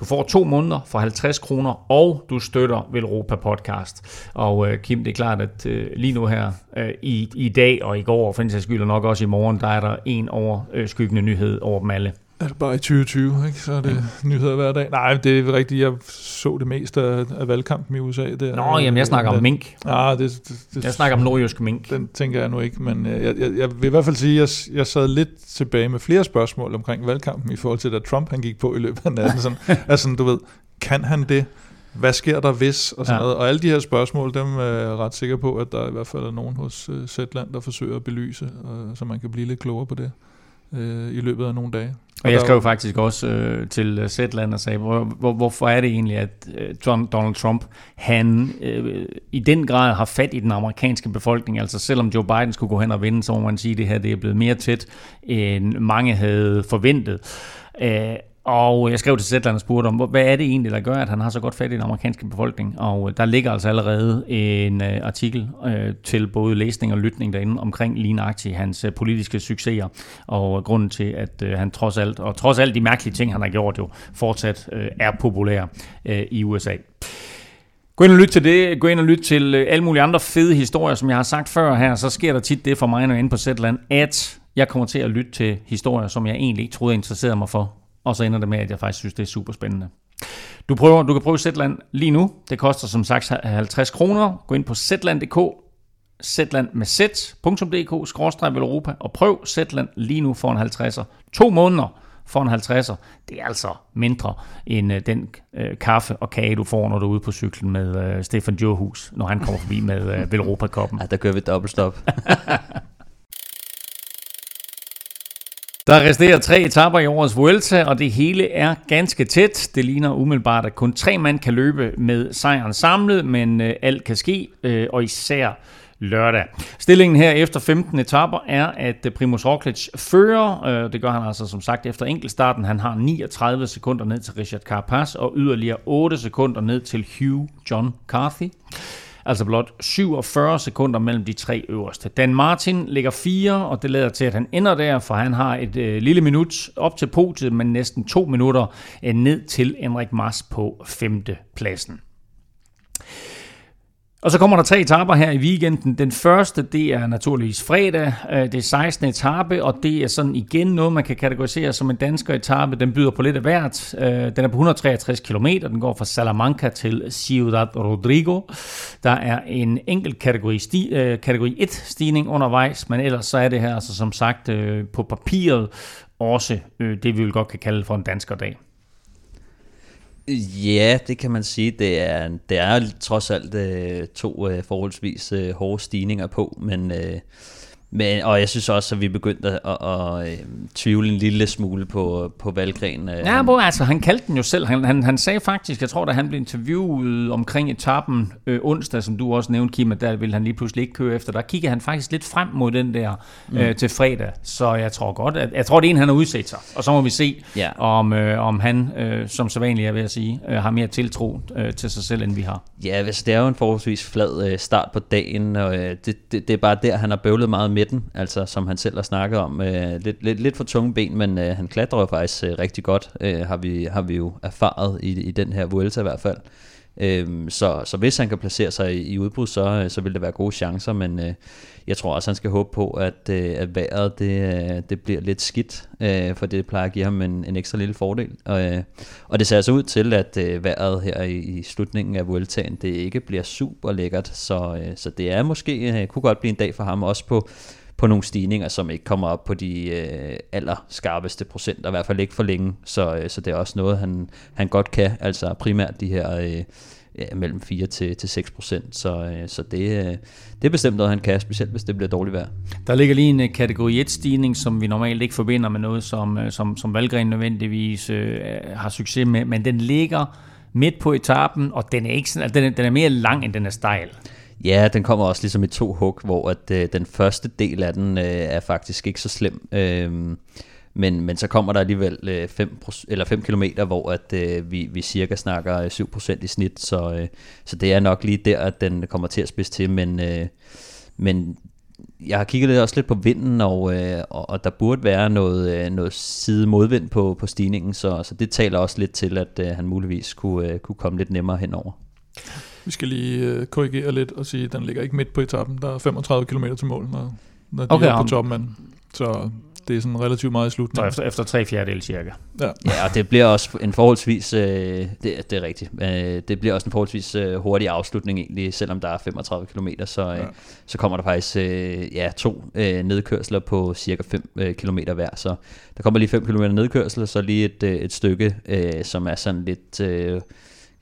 Du får to måneder for halvtreds kroner, og du støtter Veloropa Podcast. Og øh, Kim, det er klart, at øh, lige nu her øh, i, i dag og i går, og for den sags skyld og nok også i morgen, der er der en overskyggende nyhed over dem alle. Er det bare i tyve tyve, ikke? Så er det mm. nyheder hver dag. Nej, det er rigtigt. Jeg så det meste af, af valgkampen i U S A. Der. Nå, jamen jeg snakker den, om mink. Ja, det, det, det, jeg snakker om nordjysk mink. Den tænker jeg nu ikke, men jeg, jeg, jeg vil i hvert fald sige, at jeg, jeg sad lidt tilbage med flere spørgsmål omkring valgkampen i forhold til, da Trump han gik på i løbet af natten. Sådan, altså, du ved, kan han det? Hvad sker der hvis? Og, sådan ja. noget. Og alle de her spørgsmål, dem er jeg ret sikker på, at der i hvert fald er nogen hos uh, Zetland, der forsøger at belyse, uh, så man kan blive lidt klogere på det i løbet af nogle dage. Og jeg skrev faktisk også øh, til Zetland og sagde, hvor, hvor, hvorfor er det egentlig, at øh, Donald Trump, han øh, i den grad har fat i den amerikanske befolkning. Altså selvom Joe Biden skulle gå hen og vinde, så må man sige, at det her det er blevet mere tæt, end mange havde forventet. Æh, Og jeg skrev til Zetland og spurgte om, hvad er det egentlig, der gør, at han har så godt fat i den amerikanske befolkning? Og der ligger altså allerede en artikel øh, til både læsning og lytning derinde omkring lige nøjagtigt hans politiske succeser. Og grunden til, at øh, han trods alt, og trods alt de mærkelige ting, han har gjort jo, fortsat øh, er populær øh, i U S A. Gå ind og lyt til det. Gå ind og lyt til alle mulige andre fede historier, som jeg har sagt før her. Så sker der tit det for mig, når jeg er inde på Zetland, at jeg kommer til at lytte til historier, som jeg egentlig ikke troede interesserede mig for. Og så ender det med, at jeg faktisk synes, det er super spændende. Du, prøver, du kan prøve Zetland lige nu. Det koster som sagt halvtreds kroner. Gå ind på zetland punktum d k, Zetland med z punktum d k, skråstreg Europa, og prøv Zetland lige nu for en halvtredser. To måneder for en halvtredser. Det er altså mindre end den øh, kaffe og kage, du får, når du er ude på cyklen med øh, Stefan Djurhus, når han kommer forbi med øh, Velropa-koppen. Ja, der kører vi dobbeltstop. Der resterer tre etaper i årets Vuelta, og det hele er ganske tæt. Det ligner umiddelbart, at kun tre mand kan løbe med sejren samlet, men øh, alt kan ske, øh, og især lørdag. Stillingen her efter femten etaper er, at Primoz Roglic fører. Øh, det gør han altså som sagt efter enkeltstarten. Han har niogtredive sekunder ned til Richard Carapaz, og yderligere otte sekunder ned til Hugh John Carthy. Altså blot syvogfyrre sekunder mellem de tre øverste. Dan Martin ligger fire, og det lader til, at han ender der, for han har et øh, lille minut op til podiet, men næsten to minutter øh, ned til Henrik Marsvall på femte pladsen. Og så kommer der tre etaper her i weekenden. Den første, det er naturligvis fredag. Det er sekstende etape, og det er sådan igen noget, man kan kategorisere som en dansker etape. Den byder på lidt af hvert. Den er på et hundrede og treogtres kilometer. Den går fra Salamanca til Ciudad Rodrigo. Der er en enkelt kategori, sti- kategori et-stigning undervejs, men ellers så er det her altså, som sagt på papiret også det, vi vil godt kan kalde for en danskerdag. Ja, det kan man sige. Det er, det er trods alt øh, to øh, forholdsvis øh, hårde stigninger på, men, øh, men, og jeg synes også, at vi begyndte at, at, at øh, tvivle en lille smule på, på Valgren. Øh. Ja, bro, altså, han kaldte den jo selv. Han, han, han sagde faktisk, jeg tror, da han blev interviewet omkring etappen øh, onsdag, som du også nævnte, Kim, at der ville han lige pludselig ikke køre efter. Der kiggede han faktisk lidt frem mod den der øh, mm. til fredag, så jeg tror godt, at, jeg tror, det er en, han har udset sig, og så må vi se, ja. om, øh, om han, øh, som så vanligt er ved at sige, øh, har mere tiltro øh, til sig selv, end vi har. Ja, altså, det er jo en forholdsvis flad øh, start på dagen, og øh, det, det, det er bare der, han har bøvlet meget med den, altså som han selv har snakket om, øh, lidt, lidt, lidt for tunge ben, men øh, han klatrer jo faktisk øh, rigtig godt, øh, har, vi, har vi jo erfaret i, i den her Vuelta i hvert fald. Øh, så, så hvis han kan placere sig i, i udbrud, så, øh, så vil der være gode chancer, men øh, jeg tror også, han skal håbe på, at, øh, at vejret det, det bliver lidt skidt, øh, for det plejer at give ham en, en ekstra lille fordel. Og, øh, og det ser altså ud til, at øh, vejret her i, i slutningen af Vueltaen, det ikke bliver super lækkert, så, øh, så det er måske, øh, kunne godt blive en dag for ham, også på, på nogle stigninger, som ikke kommer op på de øh, allerskarpeste procenter, i hvert fald ikke for længe, så, øh, så det er også noget, han, han godt kan, altså primært de her... Øh, Ja, mellem fire til seks procent, så, så det, det er bestemt noget, han kan, specielt hvis det bliver dårligt vejr. Der ligger lige en kategori et-stigning, som vi normalt ikke forbinder med noget, som, som, som Valgren nødvendigvis øh, har succes med, men den ligger midt på etappen, og den er, ikke, den er, den er mere lang, end den er stejl. Ja, den kommer også ligesom i to hug, hvor at, øh, den første del af den øh, er faktisk ikke så slem. Øh, Men, men så kommer der alligevel fem kilometer, hvor at, øh, vi, vi cirka snakker syv procent i snit, så, øh, så det er nok lige der, at den kommer til at spidse til. Men, øh, men jeg har kigget lidt, også lidt på vinden, og, øh, og, og der burde være noget, noget side modvind på, på stigningen, så, så det taler også lidt til, at øh, han muligvis kunne, øh, kunne komme lidt nemmere henover. Vi skal lige korrigere lidt og sige, at den ligger ikke midt på etappen. Der er femogtredive kilometer til mål, når, når de okay, er på toppen. Så... Det er sådan relativt meget i slutningen. Så efter, efter tre fjerdedel cirka. Ja. Ja, og det bliver også en forholdsvis, øh, det, det er rigtigt, øh, det bliver også en forholdsvis øh, hurtig afslutning egentlig, selvom der er femogtredive kilometer, så, øh, ja. så kommer der faktisk øh, ja, to øh, nedkørsler på cirka fem kilometer hver. Så der kommer lige fem kilometer nedkørsel, og så lige et, øh, et stykke, øh, som er sådan lidt... Øh,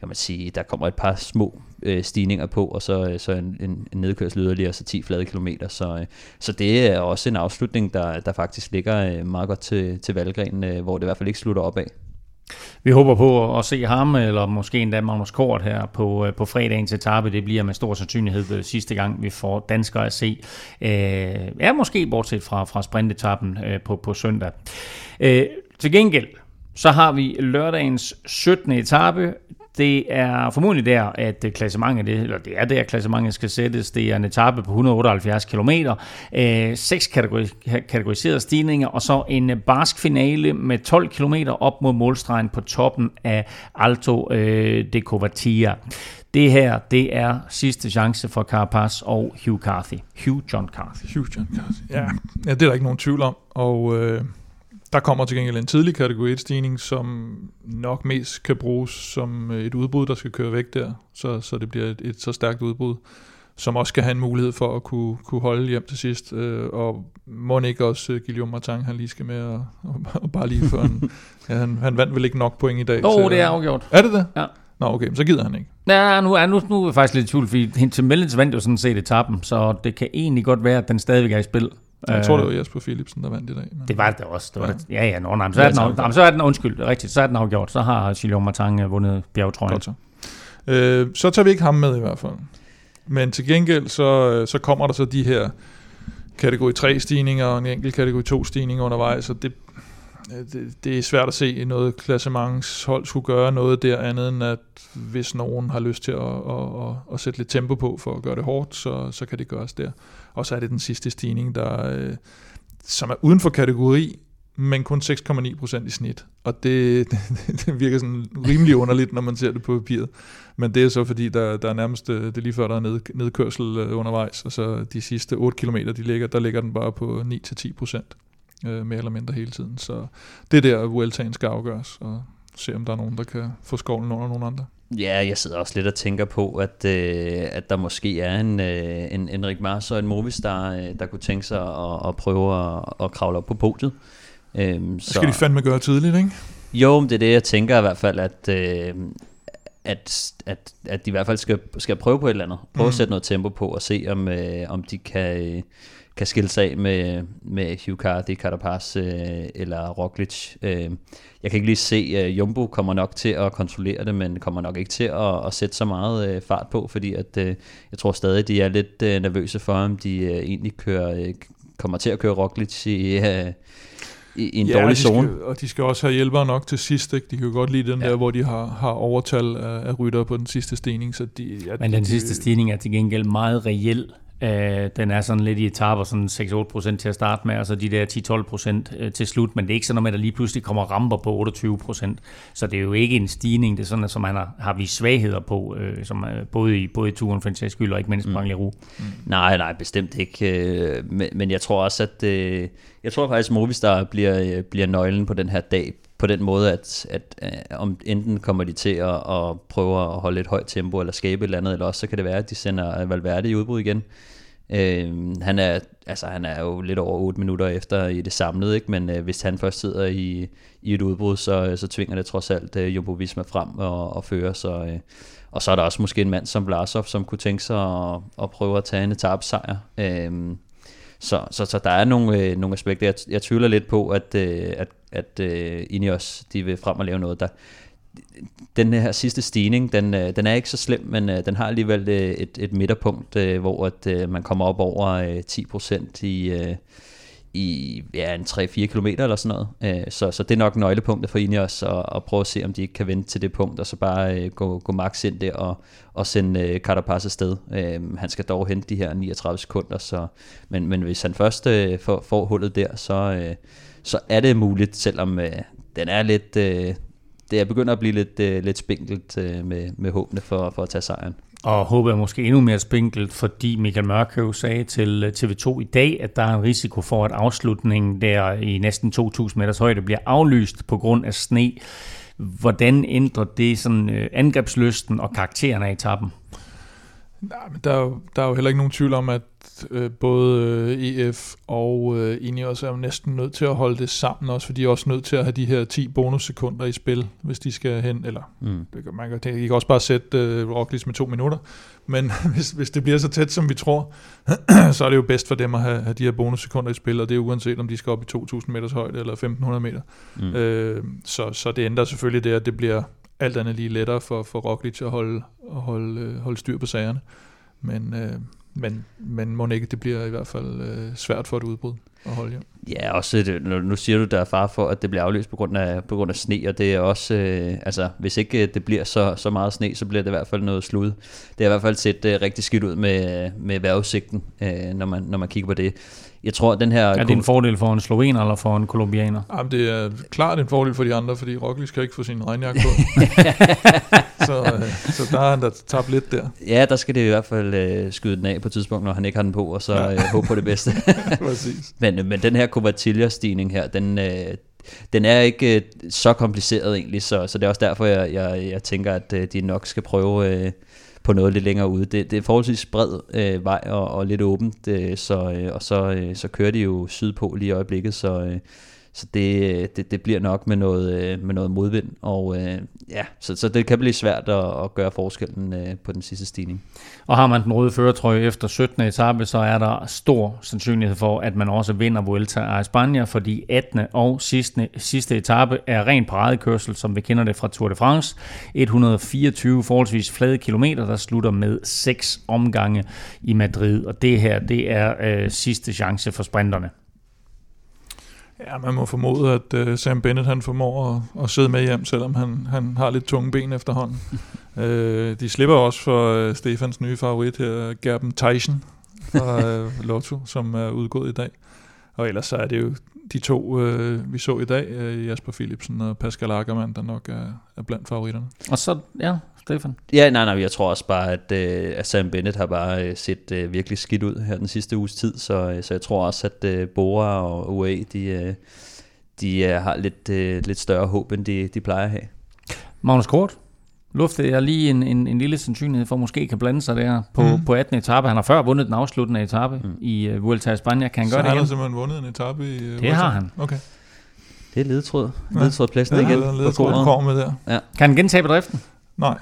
kan man sige, der kommer et par små øh, stigninger på, og så, øh, så en, en, en nedkørsel yderligere, så ti flade kilometer. Så, øh, så det er også en afslutning, der, der faktisk ligger øh, meget godt til, til Valgren, øh, hvor det i hvert fald ikke slutter opad. Vi håber på at se ham, eller måske endda Magnus Kort her på, på fredagens etape. Det bliver med stor sandsynlighed sidste gang, vi får danskere at se. Øh, ja, måske bortset fra, fra sprintetappen øh, på, på søndag. Øh, til gengæld, så har vi lørdagens syttende etape. Det er formodentlig der, at klassementet, eller det er der, klassementet skal sættes. Det er en etape på et hundrede og otteoghalvfjerds kilometer, øh, seks kategori- kategoriserede stigninger, og så en barsk finale med tolv kilometer op mod målstregen på toppen af Alto øh, de Covatia. Det her, det er sidste chance for Carapaz og Hugh Carthy. Hugh John Carthy. Hugh John Carthy, ja. Ja, det er der ikke nogen tvivl om, og... Øh Der kommer til gengæld en tidlig kategori et-stigning, som nok mest kan bruges som et udbrud, der skal køre væk der, så, så det bliver et, et så stærkt udbrud, som også skal have en mulighed for at kunne, kunne holde hjem til sidst, øh, og må ikke også uh, Guillaume Martin, han lige skal med, og, og, og bare lige for en, ja, han, han vandt vel ikke nok point i dag. Åh, oh, det er afgjort. Er det det? Ja. Nå, okay, så gider han ikke. Ja, nu er, nu, nu er jeg faktisk lidt i tvivl, fordi til Mellens vandt jo sådan set etappen, så det kan egentlig godt være, at den stadigvæk er i spil. Jeg tror, det var Jasper Philipsen, der vandt i dag. Men... Det var det da også. Det var ja. Det. Ja, ja, no, nej, så, er den, nej, så er den undskyld. Rigtigt, så er den afgjort. Så har Guillaume Martin vundet bjergetrøjen. Så. Øh, så tager vi ikke ham med i hvert fald. Men til gengæld, så, så kommer der så de her kategori tre-stigninger og en enkelt kategori to-stigning undervejs. Så det, det, det er svært at se, noget klassementshold skulle gøre noget der andet, end at hvis nogen har lyst til at, at, at, at sætte lidt tempo på for at gøre det hårdt, så, så kan det gøres der. Og så er det den sidste stigning, der, øh, som er uden for kategori, men kun seks komma ni procent i snit. Og det, det, det virker sådan rimelig underligt, når man ser det på papiret. Men det er så fordi, der, der er nærmest, det er lige før, der er ned, nedkørsel undervejs, og så de sidste otte kilometer, de ligger, der ligger den bare på ni til ti procent, øh, mere eller mindre hele tiden. Så det er der, Vueltaen skal afgøres, og se om der er nogen, der kan få skovlen under nogen andre. Ja, jeg sidder også lidt og tænker på, at, øh, at der måske er en, øh, en Henrik Marsvall og en Movistar, øh, der kunne tænke sig at, at prøve at, at kravle op på podiet. Øhm, så skal de fandme gøre tidligt, ikke? Jo, men det er det, jeg tænker i hvert fald, at, øh, at, at, at de i hvert fald skal, skal prøve på et eller andet. Prøve mm. at sætte noget tempo på og se, om, øh, om de kan, øh, kan skille sig af med, med Hugh Carthy, Carapaz øh, eller Roglic. Øh, Jeg kan ikke lige se, uh, Jumbo kommer nok til at kontrollere det, men kommer nok ikke til at, at sætte så meget uh, fart på, fordi at, uh, jeg tror stadig, de er lidt uh, nervøse for, om de uh, egentlig kører, uh, kommer til at køre Roglic i, uh, i, i en ja, dårlig zone. Skal, og de skal også have hjælpere nok til sidst. Ikke? De kan jo godt lide den ja. der, hvor de har, har overtal af, af rytter på den sidste stigning. Så de, ja, men den de, sidste stigning er til gengæld meget reel. Den er sådan lidt i etaper, sådan seks til otte procent til at starte med, og så de der ti til tolv procent til slut, men det er ikke sådan noget, at der lige pludselig kommer ramper på otteogtyve procent, så det er jo ikke en stigning, det er sådan, at man har, har vi svagheder på, øh, som, både, i, både i turen for en sags skyld, og ikke mindst Pangleru. Mm. Mm. Nej, nej, bestemt ikke, men, men jeg tror også, at øh, jeg tror faktisk, at Movistar bliver, bliver nøglen på den her dag, på den måde, at, at, at om enten kommer de til at, at prøve at holde et højt tempo, eller skabe et eller andet, eller også så kan det være, at de sender Valverde i udbrud igen. Øh, han, er, altså, han er jo lidt over otte minutter efter i det samlede, ikke? Men øh, hvis han først sidder i, i et udbrud, så, så tvinger det trods alt øh, Jumbo Visma frem og, og fører. Så, øh, og så er der også måske en mand som Vlasov, som kunne tænke sig at, at prøve at tage en etapesejr. Øh, så, så, så der er nogle, øh, nogle aspekter. Jeg, jeg tvivler lidt på, at, øh, at at øh, Ineos, de vil frem og lave noget, der... Den her sidste stigning, den, øh, den er ikke så slem, men øh, den har alligevel øh, et, et midterpunkt, øh, hvor at, øh, man kommer op over øh, ti procent i, øh, i ja, en tre til fire kilometer eller sådan noget. Øh, så, så det er nok nøglepunktet for Ineos, og, og prøve at se, om de ikke kan vente til det punkt, og så bare øh, gå, gå max ind der og, og sende øh, Carapaz afsted. Øh, han skal dog hente de her niogtredive sekunder, så, men, men hvis han først øh, får, får hullet der, så... Øh, så er det muligt, selvom øh, den er lidt, øh, det er begyndt at blive lidt, øh, lidt spinkelt øh, med, med håbene for, for at tage sejren. Og håbet er måske endnu mere spinkelt, fordi Michael Mørkøv sagde til T V to i dag, at der er en risiko for, at afslutningen der i næsten to tusind meters højde bliver aflyst på grund af sne. Hvordan ændrer det sådan, øh, angrebslysten og karaktererne af etappen? Nej, men der, der er jo heller ikke nogen tvivl om, at øh, både øh, E F og øh, Ineos er jo næsten nødt til at holde det sammen også, for de er også nødt til at have de her ti bonussekunder i spil, hvis de skal hen, eller mm. det kan, man kan, de kan også bare sætte øh, Roglic med to minutter, men hvis, hvis det bliver så tæt, som vi tror, så er det jo bedst for dem at have, have de her bonussekunder i spil, og det er uanset, om de skal op i to tusind meters højde eller femten hundrede meter. Mm. Øh, så, så det ændrer selvfølgelig det, at det bliver alt andet lige lettere for, for Roglic at holde, at holde, holde styr på sagerne. Men, øh, men, men mon ikke, det bliver i hvert fald øh, svært for et udbrud at holde hjem. Ja, også det, nu siger du, der er far for, at det bliver afløst på grund af, på grund af sne, og det er også, øh, altså hvis ikke det bliver så, så meget sne, så bliver det i hvert fald noget slud. Det er i hvert fald set øh, rigtig skidt ud med, med vejrudsigten, øh, når, man, når man kigger på det. Jeg tror, at den her... Er det en fordel for en slovener eller for en kolumbianer? Jamen, det er klart en fordel for de andre, fordi Roglic kan ikke få sin regnjakke på. så, så der er han, der tabt lidt der. Ja, der skal det i hvert fald øh, skyde den af på et tidspunkt, når han ikke har den på, og så ja. øh, håbe på det bedste. Præcis. Men, men den her Covertilia-stigning her, den... Øh, Den er ikke øh, så kompliceret egentlig, så, så det er også derfor, jeg, jeg, jeg tænker, at øh, de nok skal prøve øh, på noget lidt længere ude. Det, det er forholdsvis bred øh, vej og, og lidt åbent, øh, så, øh, og så, øh, så kører de jo sydpå lige i øjeblikket, så, øh, så det, øh, det, det bliver nok med noget, øh, med noget modvind. Og øh, ja, så, så det kan blive svært at, at gøre forskellen øh, på den sidste stigning. Og har man den røde førertrøje efter syttende etape, så er der stor sandsynlighed for, at man også vinder Vuelta a España, fordi attende og sidste, sidste etape er ren paradekørsel, som vi kender det fra Tour de France. et hundrede og fireogtyve forholdsvis flade kilometer, der slutter med seks omgange i Madrid. Og det her, det er øh, sidste chance for sprinterne. Ja, man må formode, at uh, Sam Bennett han formår at, at sidde med hjem, selvom han, han har lidt tunge ben efterhånden. uh, de slipper også for uh, Stefans nye favorit her, Gerben Teichen fra uh, Lotto, som er udgået i dag. Og ellers så er det jo de to, uh, vi så i dag, uh, Jasper Philipsen og Pascal Ackermann, der nok er, er blandt favoritterne. Og så, ja... Stefan? Ja, nej, nej, jeg tror også bare, at, øh, at Sam Bennett har bare øh, set øh, virkelig skidt ud her den sidste uges tid, så, øh, så jeg tror også, at øh, Bora og U A E, de, øh, de øh, har lidt, øh, lidt større håb, end de, de plejer at have. Magnus Kort, luftede jeg lige en, en, en lille sandsynlighed for, måske kan blande sig der på, mm. på attende etape. Han har før vundet den afsluttende etape mm. i øh, Vuelta a España. Kan han så gøre det igen? Så har han simpelthen vundet en etape i øh, Vuelta? Det har han. Okay. Det er ledetråd. Ledetrådpladsen ja, igen. Ja, ledetråden kommer der. Ja. Kan han gentage bedriften? Nej.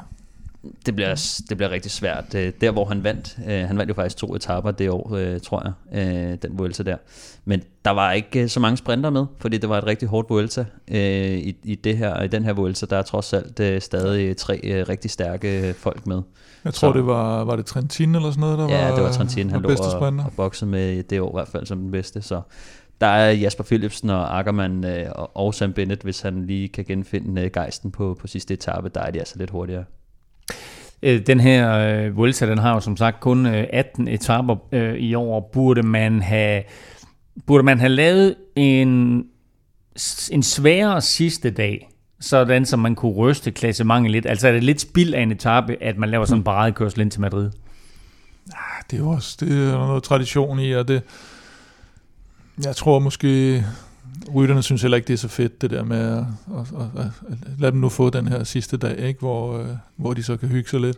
Det bliver, det bliver rigtig svært. Der, hvor han vandt, han vandt jo faktisk to etaper det år, tror jeg, den Vuelta der. Men der var ikke så mange sprinter med, fordi det var et rigtig hårdt Vuelta. I, i, det her, i den her Vuelta, der er trods alt stadig tre rigtig stærke folk med. Jeg tror, så, det var, var det Trentin eller sådan noget, der ja, var, det var Trentin, han lå og, og boksede med det år i hvert fald som den bedste, så... Der er Jasper Philipsen og Ackermann øh, og Sam Bennett, hvis han lige kan genfinde øh, gejsten på, på sidste etape. Der er de altså lidt hurtigere. Øh, den her øh, Vuelta, den har jo som sagt kun øh, attende etaper øh, i år. Burde man have, burde man have lavet en, en sværere sidste dag, sådan som man kunne ryste klassementet lidt? Altså er det lidt spild af en etape, at man laver sådan en paradekørsel ind til Madrid? Ah, det er jo også det er noget tradition i, og det... Jeg tror måske, rytterne synes heller ikke, det er så fedt, det der med at, at, at, at lade dem nu få den her sidste dag, ikke? Hvor, øh, hvor de så kan hygge sig lidt.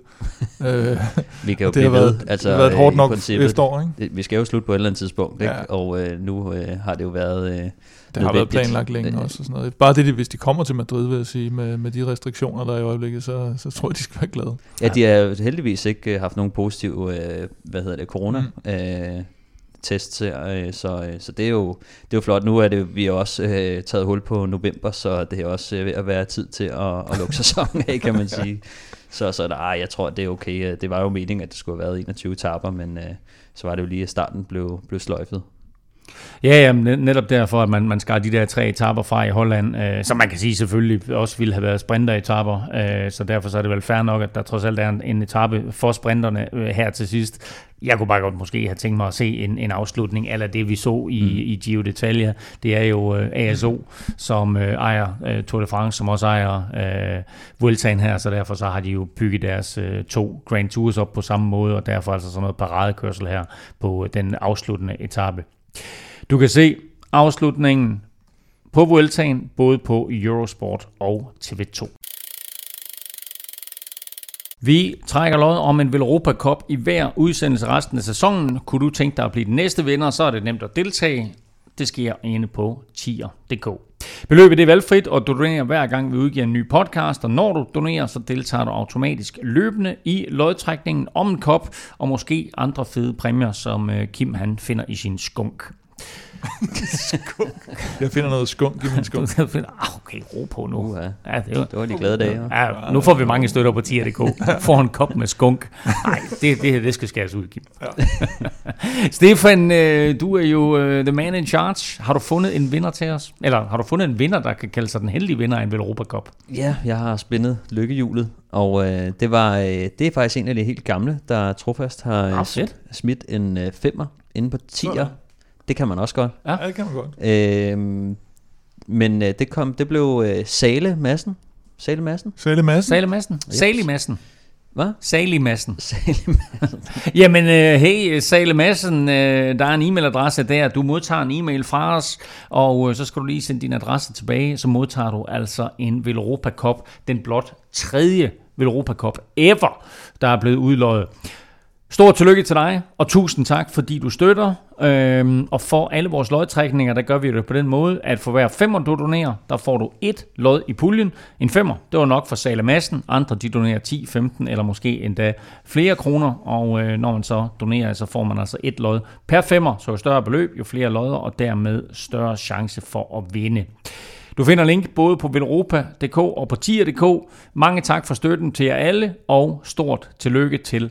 øh, vi kan jo det blive har været, ved, altså, det har været hårdt nok efterår, ikke? Det, vi skal jo slutte på et eller andet tidspunkt, ikke? Ja. Og øh, nu øh, har det jo været øh, det nødvendigt. Har været planlagt længe også. Og sådan noget. Bare det, de, hvis de kommer til Madrid, vil jeg sige, med, med de restriktioner, der er i øjeblikket, så, så tror jeg, de skal være glade. Ja, de har heldigvis ikke haft nogen positiv, øh, hvad hedder det, corona mm. øh, test her, så, så det, er jo, det er jo flot. Nu er det, vi er også øh, taget hul på november, så det er også øh, ved at være tid til at, at lukke sæsonen af, kan man sige. Så, så der, jeg tror, det er okay. Det var jo meningen, at det skulle have været enogtyve etaper, men øh, så var det jo lige, at starten blev, blev sløjfet. Ja, ja, netop derfor, at man, man skar de der tre etaper fra i Holland, øh, som man kan sige selvfølgelig også ville have været sprinteretaper, øh, så derfor så er det vel fair nok, at der trods alt er en, en etape for sprinterne øh, her til sidst. Jeg kunne bare godt måske have tænkt mig at se en, en afslutning eller det, vi så i, mm. i Giro d'Italia. Det er jo øh, A S O, som øh, ejer øh, Tour de France, som også ejer øh, Vueltaen her, så derfor så har de jo bygget deres øh, to Grand Tours op på samme måde, og derfor altså sådan noget paradekørsel her på den afsluttende etape. Du kan se afslutningen på Vueltaen, både på Eurosport og T V to. Vi trækker lod om en Velropa Cup i hver udsendelse resten af sæsonen. Kunne du tænke dig at blive den næste vinder, så er det nemt at deltage. Det sker inde på tier punktum d k. Beløbet er valgfrit, og du donerer hver gang, vi udgiver en ny podcast. Og når du donerer, så deltager du automatisk løbende i lodtrækningen om en kop, og måske andre fede præmier, som Kim han finder i sin skunk. skunk. Jeg finder noget skunk i min skunk. Okay, ro på nu. Uh, ja, det, var, det var de glade dage. Ja. Ja, nu får vi mange støtter på tier punktum d k. Får en kop med skunk. Nej, det, det her det skal skæres ud, Kim. Ja. Stefan, du er jo the man in charge. Har du fundet en vinder til os? Eller har du fundet en vinder, der kan kalde sig den heldige vinder af en Velropa Cup? Ja, jeg har spændet lykkehjulet. Og øh, det, var, øh, det er faktisk en af de helt gamle, der trofast har øh, smidt en øh, femmer inde på tier. Det kan man også godt. Ja, ja det kan man godt. Øhm, men øh, det kom, det blev øh, Sale Madsen. Sale Madsen. Sale Madsen. Sale Madsen. Sale Madsen. Hvad? Sale Madsen. Sale Madsen. Jamen, øh, hey, Sale Madsen, øh, der er en e-mailadresse der. Du modtager en e-mail fra os, og øh, så skal du lige sende din adresse tilbage. Så modtager du altså en Velropa Cup, den blot tredje Velropa Cup ever, der er blevet udløjet. Stort tillykke til dig, og tusind tak, fordi du støtter. Øhm, og for alle vores lodtrækninger, der gør vi det på den måde, at for hver femmer, du donerer, der får du et lod i puljen. En femmer, det var nok for Sale Madsen. Andre, de donerer ti, femten eller måske endda flere kroner. Og øh, når man så donerer, så får man altså et lod per femmer. Så jo større beløb, jo flere lodder, og dermed større chance for at vinde. Du finder link både på velropa punktum d k og på tier punktum d k. Mange tak for støtten til jer alle, og stort tillykke til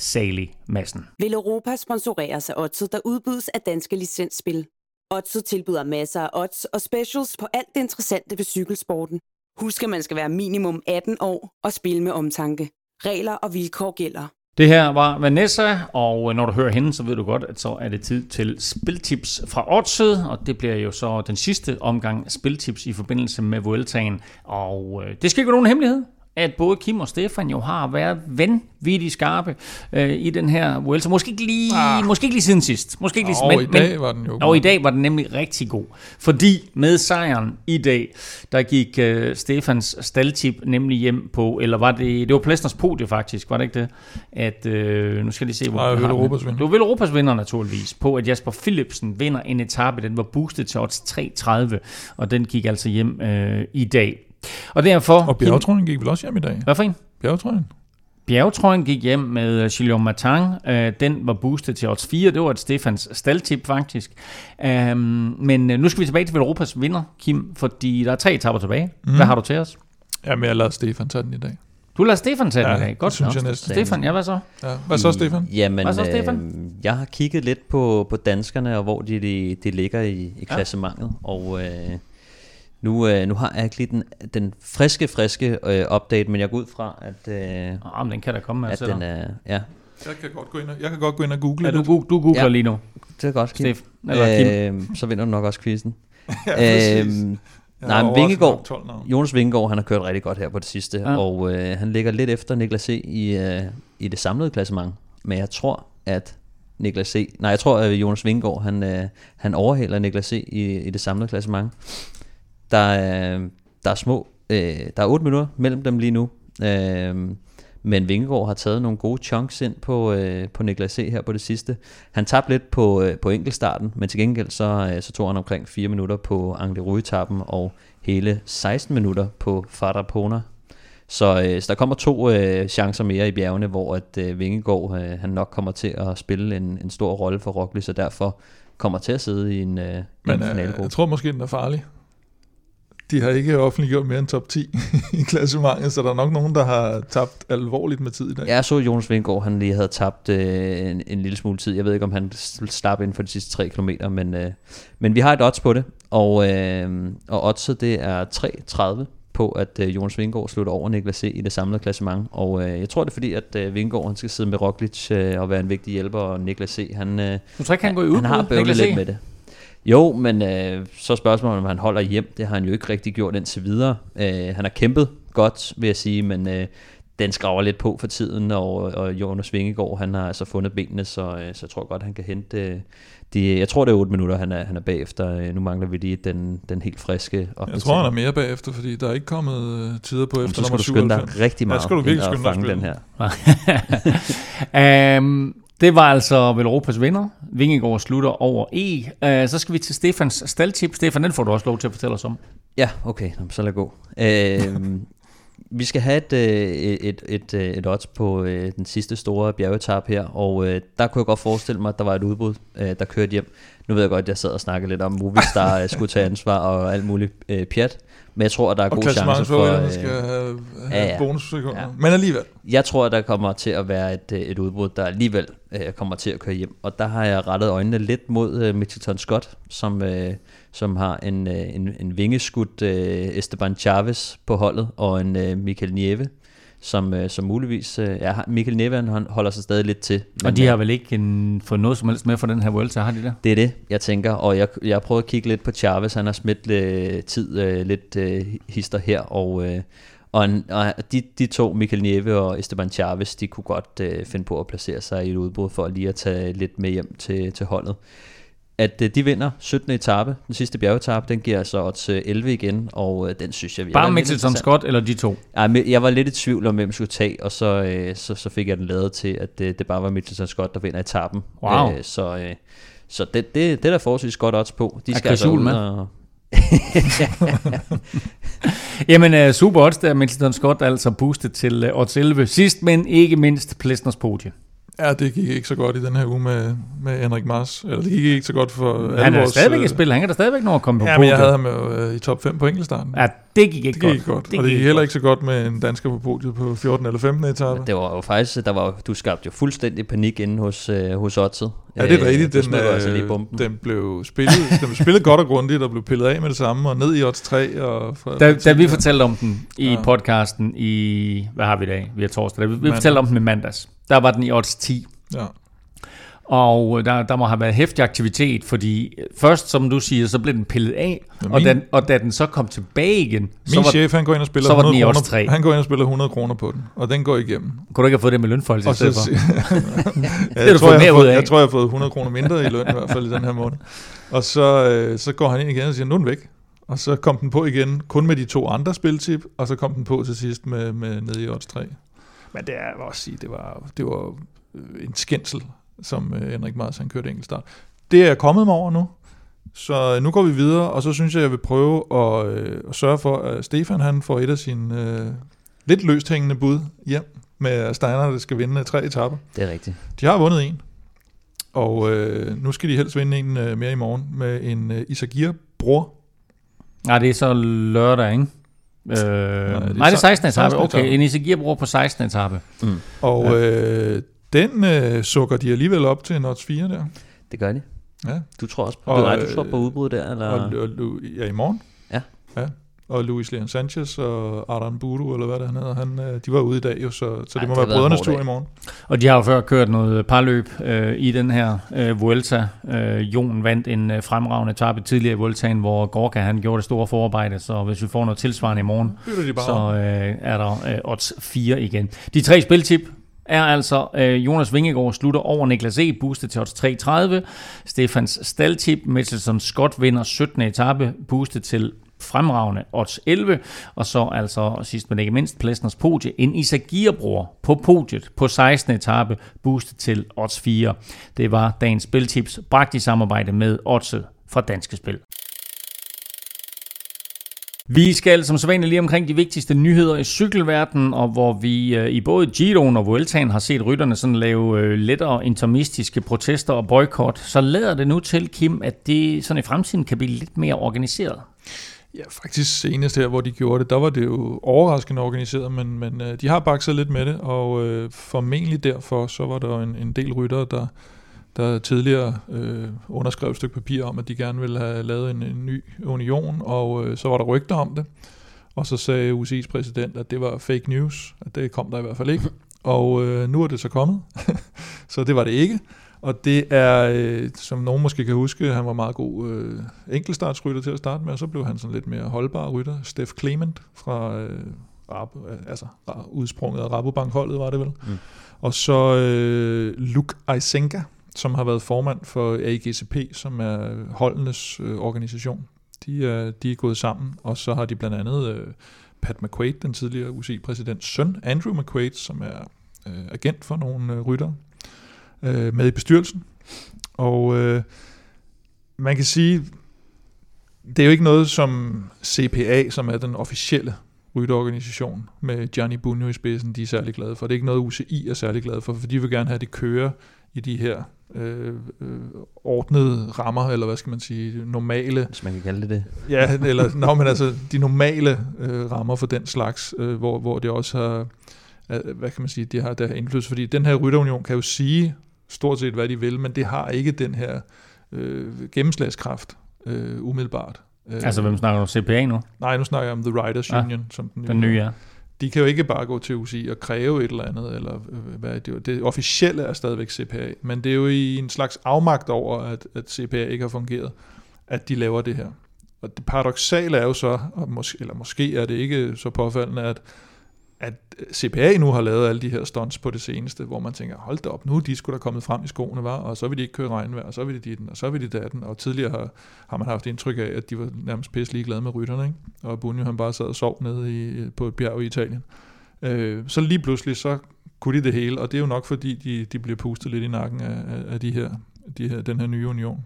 Sale Madsen. Velropa sponsoreres af Oddset, der udbydes af Danske Licensspil. Oddset tilbyder masser af odds og specials på alt det interessante ved cykelsporten. Husk, at man skal være minimum atten år og spille med omtanke. Regler og vilkår gælder. Det her var Vanessa, og når du hører hende, så ved du godt, at så er det tid til spiltips fra Oddset, og det bliver jo så den sidste omgang spiltips i forbindelse med Vueltaen, og det skal ikke være nogen hemmelighed, at både Kim og Stefan jo har været vanvittigt skarpe øh, i den her Vuelta. Måske ikke lige, ah. måske ikke lige siden sidst. Måske ikke lige, og men, i dag men, var den jo god. Og i dag var den nemlig rigtig god. Fordi med sejren i dag, der gik øh, Stefans staldtip nemlig hjem på, eller var det, det var Plessners podie faktisk, var det ikke det? At, øh, nu skal de se, hvor det var Europas vinder. Det var Europas vinder naturligvis, på at Jasper Philipsen vinder en etape. Den var boostet til odds tre komma tredive, og den gik altså hjem øh, i dag. Og derfor... Og bjergetrøjen gik vel også hjem i dag? Hvad for en? Bjergetrøjen. Bjergetrøjen gik hjem med Gillian Martin. Den var boostet til odds fire. Det var et Stefans staldtip faktisk. Men nu skal vi tilbage til Velropas vinder, Kim, fordi der er tre etapper tilbage. Mm. Hvad har du til os? Jamen, jeg lader Stefan tage den i dag. Du lader Stefan tage ja, den i dag? Godt, synes jeg næsten. Stefan, ja, hvad så? Ja. Hvad så, Stefan? Jamen, hvad så, Stefan? Øh, jeg har kigget lidt på, på danskerne, og hvor de, de, de ligger i, i klassementet, ja. og... Øh, Nu, øh, nu har jeg ikke lige den, den friske, friske øh, update, men jeg går ud fra, at... Øh, oh, den kan da komme med at den, øh, ja. Jeg kan godt gå ind og, jeg kan godt gå ind og google ja, du, go- du googler ja. lige nu. Det er godt, Kim. Stef, eller Kim. Øh, så vinder du nok også quizzen. ja, øh, nej, men Vingegaard, Jonas Vingegaard, han har kørt rigtig godt her på det sidste, ja. og øh, han ligger lidt efter Niklas Eg i, øh, i det samlede klassement. Men jeg tror, at... Niklas Eg, nej, jeg tror, at Jonas Vingegaard, han, øh, han overhaler Niklas Eg i, i det samlede klassement. Der er, der er små, øh, der er otte minutter mellem dem lige nu, øh, men Vingegaard har taget nogle gode chunks ind på, øh, på Niklas Eg her på det sidste. Han tabte lidt på, øh, på enkeltstarten, men til gengæld så, øh, så tog han omkring fire minutter på Anglerud-etappen og hele seksten minutter på Fardapona. Så, øh, så der kommer to øh, chancer mere i bjergene, hvor at øh, Vingegaard øh, han nok kommer til at spille en, en stor rolle for Roglic, så derfor kommer til at sidde i en, øh, en finalegruppe. Jeg tror måske, den er farlig. De har ikke offentliggjort mere end top ti i klassementet, så der er nok nogen, der har tabt alvorligt med tid i dag. Jeg så Jonas Vingegaard, han lige havde tabt øh, en, en lille smule tid. Jeg ved ikke, om han slap ind for de sidste tre kilometer, men, øh, men vi har et odds på det. Og, øh, og oddset, det er tre komma tredive på, at øh, Jonas Vingegaard slutter over Niklas Eg i det samlede klassement. Og øh, jeg tror, det er fordi, at øh, Vingegaard, han skal sidde med Roglic øh, og være en vigtig hjælper, og Niklas Eg, han, øh, du tror ikke, han, går i han har bøvlet lidt med det. Jo, men øh, så spørgsmålet, om han holder hjem, det har han jo ikke rigtig gjort indtil videre. Øh, han har kæmpet godt, vil jeg sige, men øh, den skraver lidt på for tiden, og, og Jonas Vingegaard, han har altså fundet benene, så, så jeg tror godt, han kan hente de, jeg tror, det er otte minutter, han er, han er bagefter. Nu mangler vi lige den, den helt friske opdatering. Jeg tror, han er mere bagefter, fordi der er ikke kommet tider på efter nummer syvoghalvfems. Så skal du skynde dig rigtig meget. Ja, skal du virkelig skynde dig at fange den her. um, det var altså Velropas vinder. Vingegaard slutter over E. Uh, så skal vi til Stefans staldtip. Stefan, den får du også lov til at fortælle os om. Ja, okay. Så lad gå. Uh, Vi skal have et, et, et, et, et odds på den sidste store bjergetap her, og der kunne jeg godt forestille mig, at der var et udbud, der kørte hjem. Nu ved jeg godt, at jeg sad og snakkede lidt om Movistar skulle tage ansvar og alt muligt pjat, men jeg tror, at der er og gode chancer for... Og Klasse skal have, have ja, bonussekunder, ja. Men alligevel. Jeg tror, at der kommer til at være et, et udbud, der alligevel kommer til at køre hjem, og der har jeg rettet øjnene lidt mod Mitchelton Scott, som... som har en, en, en vingeskudt Esteban Chavez på holdet, og en Michael Nieve, som, som muligvis... Ja, Michael Nieve, han holder sig stadig lidt til. Og de har vel ikke en, fået noget som helst med for den her Vuelta, har de der? Det er det, jeg tænker, og jeg, jeg prøver at kigge lidt på Chavez, han har smidt lidt tid, lidt hister her, og... Og, og de, de to, Michael Nieve og Esteban Chavez, de kunne godt øh, finde på at placere sig i et udbrud for lige at tage lidt med hjem til, til holdet. At øh, de vinder syttende etape, den sidste bjergetape, den giver altså odds elleve igen, og øh, den synes jeg... jeg Bare Mitchelton Scott eller de to? Ej, jeg var lidt i tvivl om, hvem skulle tage, og så, øh, så, så fik jeg den lavet til, at øh, det bare var Mitchelton Scott, der vinder etappen. Wow. Æh, så øh, så det, det, det er der forholdsvis godt odds på. De skal altså ud og... Jamen super odds der, Mitchelton Scott altså boostet til odds elleve. Sidst, men ikke mindst, Plesners podie. Ja, det gik ikke så godt i den her uge med, med Henrik Mars. Eller det gik ikke så godt for... Han er stadigvæk i spil. Han kan da stadigvæk nå at komme på podiet. Ja, men jeg havde ham jo øh, i top fem på enkeltstarten. Ja, det gik ikke godt. Det gik godt. godt. Det og det gik heller ikke så godt med en dansker på podiet på fjortende eller femtende etape. Ja, det var jo faktisk... Der var, du skabte jo fuldstændig panik inde hos, øh, hos Oddset. Ja, det er rigtigt. Den, øh, altså den blev spillet, den spillet godt og grundigt og blev pillet af med det samme og ned i odds tre. Og fra, da, da vi fortalte om den i ja. podcasten i... Hvad har vi i dag? Vi er torsdag. Da vi vi fortalte om den i mandags. Der var den i odds ti. Ja. Og der, der må have været heftig aktivitet, fordi først, som du siger, så blev den pillet af, ja, min, og, den, og da den så kom tilbage igen... Min så var, chef, han går ind og spiller hundrede kroner, han går ind og spiller hundrede kroner på den, og den går igennem. Kunne du ikke have fået det med lønforhold i stedet for? ja, jeg, tror, jeg, jeg, fået, jeg tror, jeg har fået hundrede kroner mindre i løn, i hvert fald i den her måned. Og så, øh, så går han ind igen og siger, nu er den væk. Og så kom den på igen, kun med de to andre spiltip, og så kom den på til sidst med, med nede i odds tre. Men det er også sige, det var det var en skændsel, som Henrik Mars han kørte enkeltstart. Det er jeg kommet mig over nu, så nu går vi videre, og så synes jeg, jeg vil prøve at, øh, at sørge for, at Stefan han får et af sine øh, lidt løst hængende bud hjem med Steiner, der skal vinde tre etapper. Det er rigtigt. De har vundet en, og øh, nu skal de helst vinde en øh, mere i morgen med en øh, Isagir-bror. Nej, det er så lørdag, ikke? Øh, nej, det er, nej, det er sekstende etape. Okay, en Isagir-bror på sekstende etape. Mm. Og øh, den øh, sukker de alligevel op til en odds fire der. Det gør de. Ja. Du tror også på, og, nej, du tror på udbrud der? Eller? Og, og, og, ja, i morgen. Ja. ja. Og Luis Leon Sanchez og Aran Buru, eller hvad det han hedder, han, de var ude i dag jo, så, så det Ej, må det være brødrenes tur i morgen. Og de har jo før kørt noget parløb øh, i den her øh, Vuelta. Øh, Jon vandt en øh, fremragende etape tidligere i Vueltaen, hvor Gorka han gjorde det store forarbejde, så hvis vi får noget tilsvarende i morgen, så øh, er der øh, odds fire igen. De tre spiltip er altså øh, Jonas Vingegaard slutter over Niklas Eg, boostet til odds tre komma tredive. Stefans staldtip, Mitchelton Scott vinder syttende etape, boostet til fremragende odds elleve, og så altså sidst men ikke mindst Plesners podie, en Isagir-bror på podiet på sekstende etape, boostet til odds fire. Det var dagens spiltips, bragt i samarbejde med Oddset fra Danske Spil. Vi skal som sædvanligt lige omkring de vigtigste nyheder i cykelverdenen, og hvor vi øh, i både Giroen og Vueltaen har set rytterne sådan lave øh, lettere intermistiske protester og boykot, så lader det nu til, Kim, at det sådan i fremtiden kan blive lidt mere organiseret. Ja, faktisk senest her, hvor de gjorde det, der var det jo overraskende organiseret, men, men øh, de har bakset lidt med det, og øh, formentlig derfor, så var der en, en del ryttere, der, der tidligere øh, underskrev et stykke papir om, at de gerne ville have lavet en, en ny union, og øh, så var der rygter om det, og så sagde U C I's præsident, at det var fake news, at det kom der i hvert fald ikke, og øh, nu er det så kommet, så det var det ikke. Og det er, øh, som nogen måske kan huske, han var meget god øh, enkeltstartsrytter til at starte med, og så blev han sådan lidt mere holdbar rytter. Steff Clement fra, øh, Rabo, altså udsprunget af Rabobank-holdet, var det vel. Mm. Og så øh, Luke Eisenga, som har været formand for A G C P, som er holdenes øh, organisation. De, øh, de er gået sammen, og så har de blandt andet øh, Pat McQuaid, den tidligere U C I-præsidents søn, Andrew McQuaid, som er øh, agent for nogle øh, ryttere, øh, med i bestyrelsen. Og øh, man kan sige, det er jo ikke noget som C P A, som er den officielle rytterorganisation med Gianni Bugnio i spidsen, de er særlig glade for. Det er ikke noget, U C I er særlig glade for, for de vil gerne have, at det kører i de her øh, øh, ordnede rammer, eller hvad skal man sige, normale... Hvis man kan kalde det det. Ja, eller, nå, men altså de normale øh, rammer for den slags, øh, hvor, hvor det også har, øh, hvad kan man sige, det har der indflydelse. Fordi den her rytterunion kan jo sige stort set, hvad de vil, men det har ikke den her øh, gennemslagskraft øh, umiddelbart. Altså, hvem snakker du om? C P A nu? Nej, nu snakker jeg om The Riders Union. Ja, som den nye. Den nye, ja. De kan jo ikke bare gå til U C I og kræve et eller andet, eller hvad er det? Det officielle er stadigvæk C P A, men det er jo i en slags afmagt over, at, at C P A ikke har fungeret, at de laver det her. Og det paradoksale er jo så, og mås- eller måske er det ikke så påfaldende, at, at C P A nu har lavet alle de her stunts på det seneste, hvor man tænker, hold da op, nu er de sgu da kommet frem i skoene, var, og så vil de ikke køre regnvejr, og så vil de ditten, og så vil de datten, og tidligere har, har man haft indtryk af, at de var nærmest pisselig glade med rytterne, ikke? Og Bugnio han bare sad og sov nede i, på et bjerg i Italien. Øh, så lige pludselig, så kunne de det hele, og det er jo nok fordi, de, de bliver pustet lidt i nakken af, af de her, de her, den her nye union.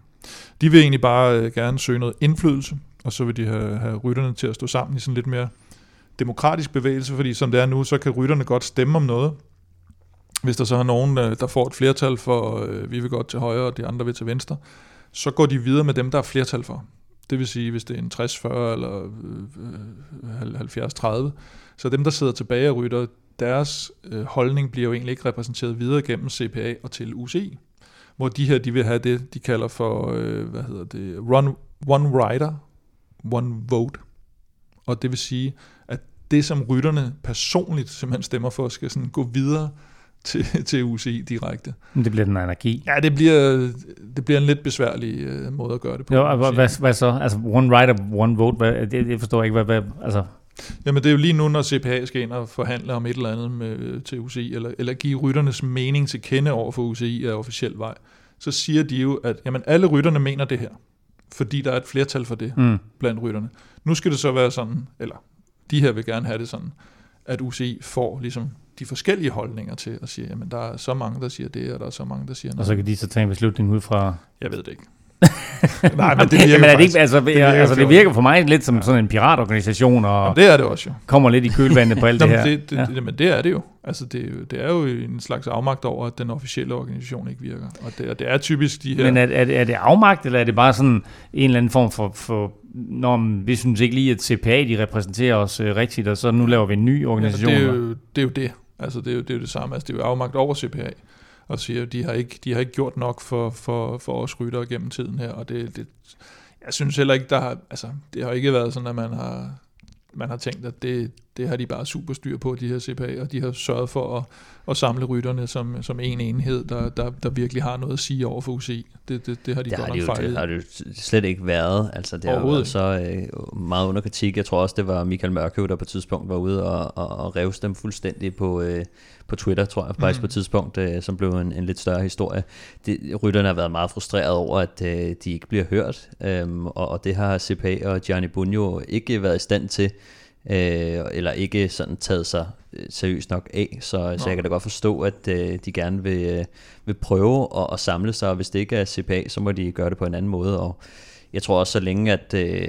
De vil egentlig bare øh, gerne søge noget indflydelse, og så vil de have, have rytterne til at stå sammen i sådan lidt mere demokratisk bevægelse, fordi som det er nu, så kan rytterne godt stemme om noget. Hvis der så er nogen, der får et flertal for, øh, vi vil godt til højre, og de andre vil til venstre, så går de videre med dem, der er flertal for. Det vil sige, hvis det er en tres fyrre eller øh, halvfjerds tredive, så dem, der sidder tilbage og rytter, deres øh, holdning bliver jo egentlig ikke repræsenteret videre gennem C P A og til U C I, hvor de her, de vil have det, de kalder for, øh, hvad hedder det, run, one rider, one vote. Og det vil sige, at det, som rytterne personligt simpelthen stemmer for, skal sådan gå videre til, til U C I direkte. Men det bliver den energi. Ja, det bliver, det bliver en lidt besværlig uh, måde at gøre det på. Jo, hvad, hvad, hvad så? Altså, one rider, one vote, hvad, det, det forstår jeg ikke, hvad, hvad altså... Jamen, det er jo lige nu, når C P A skal ind og forhandle om et eller andet med, til U C I, eller, eller give rytternes mening til kende over for U C I af officiel vej, så siger de jo, at jamen, alle rytterne mener det her, fordi der er et flertal for det mm. blandt rytterne. Nu skal det så være sådan, eller de her vil gerne have det sådan, at U C I får ligesom de forskellige holdninger til at sige, jamen der er så mange, der siger det, og der er så mange, der siger noget. Og så kan de så tage en beslutning ud fra... Jeg ved det ikke. Nej, men det virker, men er det ikke, altså, det virker, altså, det virker for mig lidt som sådan en piratorganisation, og jamen, det er det også, jo. Kommer lidt i kølvandet på alt det her. Det, det, ja. Jamen det er det jo. Altså det, det er jo en slags afmagt over, at den officielle organisation ikke virker. Og det, og det er typisk de her... Men er, er, det, er det afmagt, eller er det bare sådan en eller anden form for... for Nå, men vi synes ikke lige, at C P A de repræsenterer os øh, rigtigt, og så nu laver vi en ny organisation. Ja, det, er jo, det er jo det. Altså det er jo det, er jo det samme. Altså det er jo afmagt over C P A. Og siger, de har ikke, de har ikke gjort nok for, for, for os ryttere gennem tiden her, og det, det, jeg synes heller ikke, der har, altså, det har ikke været sådan, at man har, man har tænkt, at det, det har de bare super styr på, de her C P A, og de har sørget for at, at samle rytterne som, som en enhed, der, der, der virkelig har noget at sige over for U C I. Det, det, det har de det godt har nok de jo, fejlet. Det har det jo slet ikke været. Altså, det har jo været så øh, meget under kritik. Jeg tror også, det var Michael Mørkøv, der på et tidspunkt var ude og, og, og revse dem fuldstændig på... Øh, på Twitter, tror jeg, faktisk mm. på et tidspunkt, øh, som blev en, en lidt større historie. De, rytterne har været meget frustreret over, at øh, de ikke bliver hørt, øhm, og, og det har C P A og Gianni Bugnio ikke været i stand til, øh, eller ikke sådan taget sig seriøst nok af, så, så jeg kan da godt forstå, at øh, de gerne vil, øh, vil prøve at, at samle sig, og hvis det ikke er C P A, så må de gøre det på en anden måde, og jeg tror også, så længe at øh,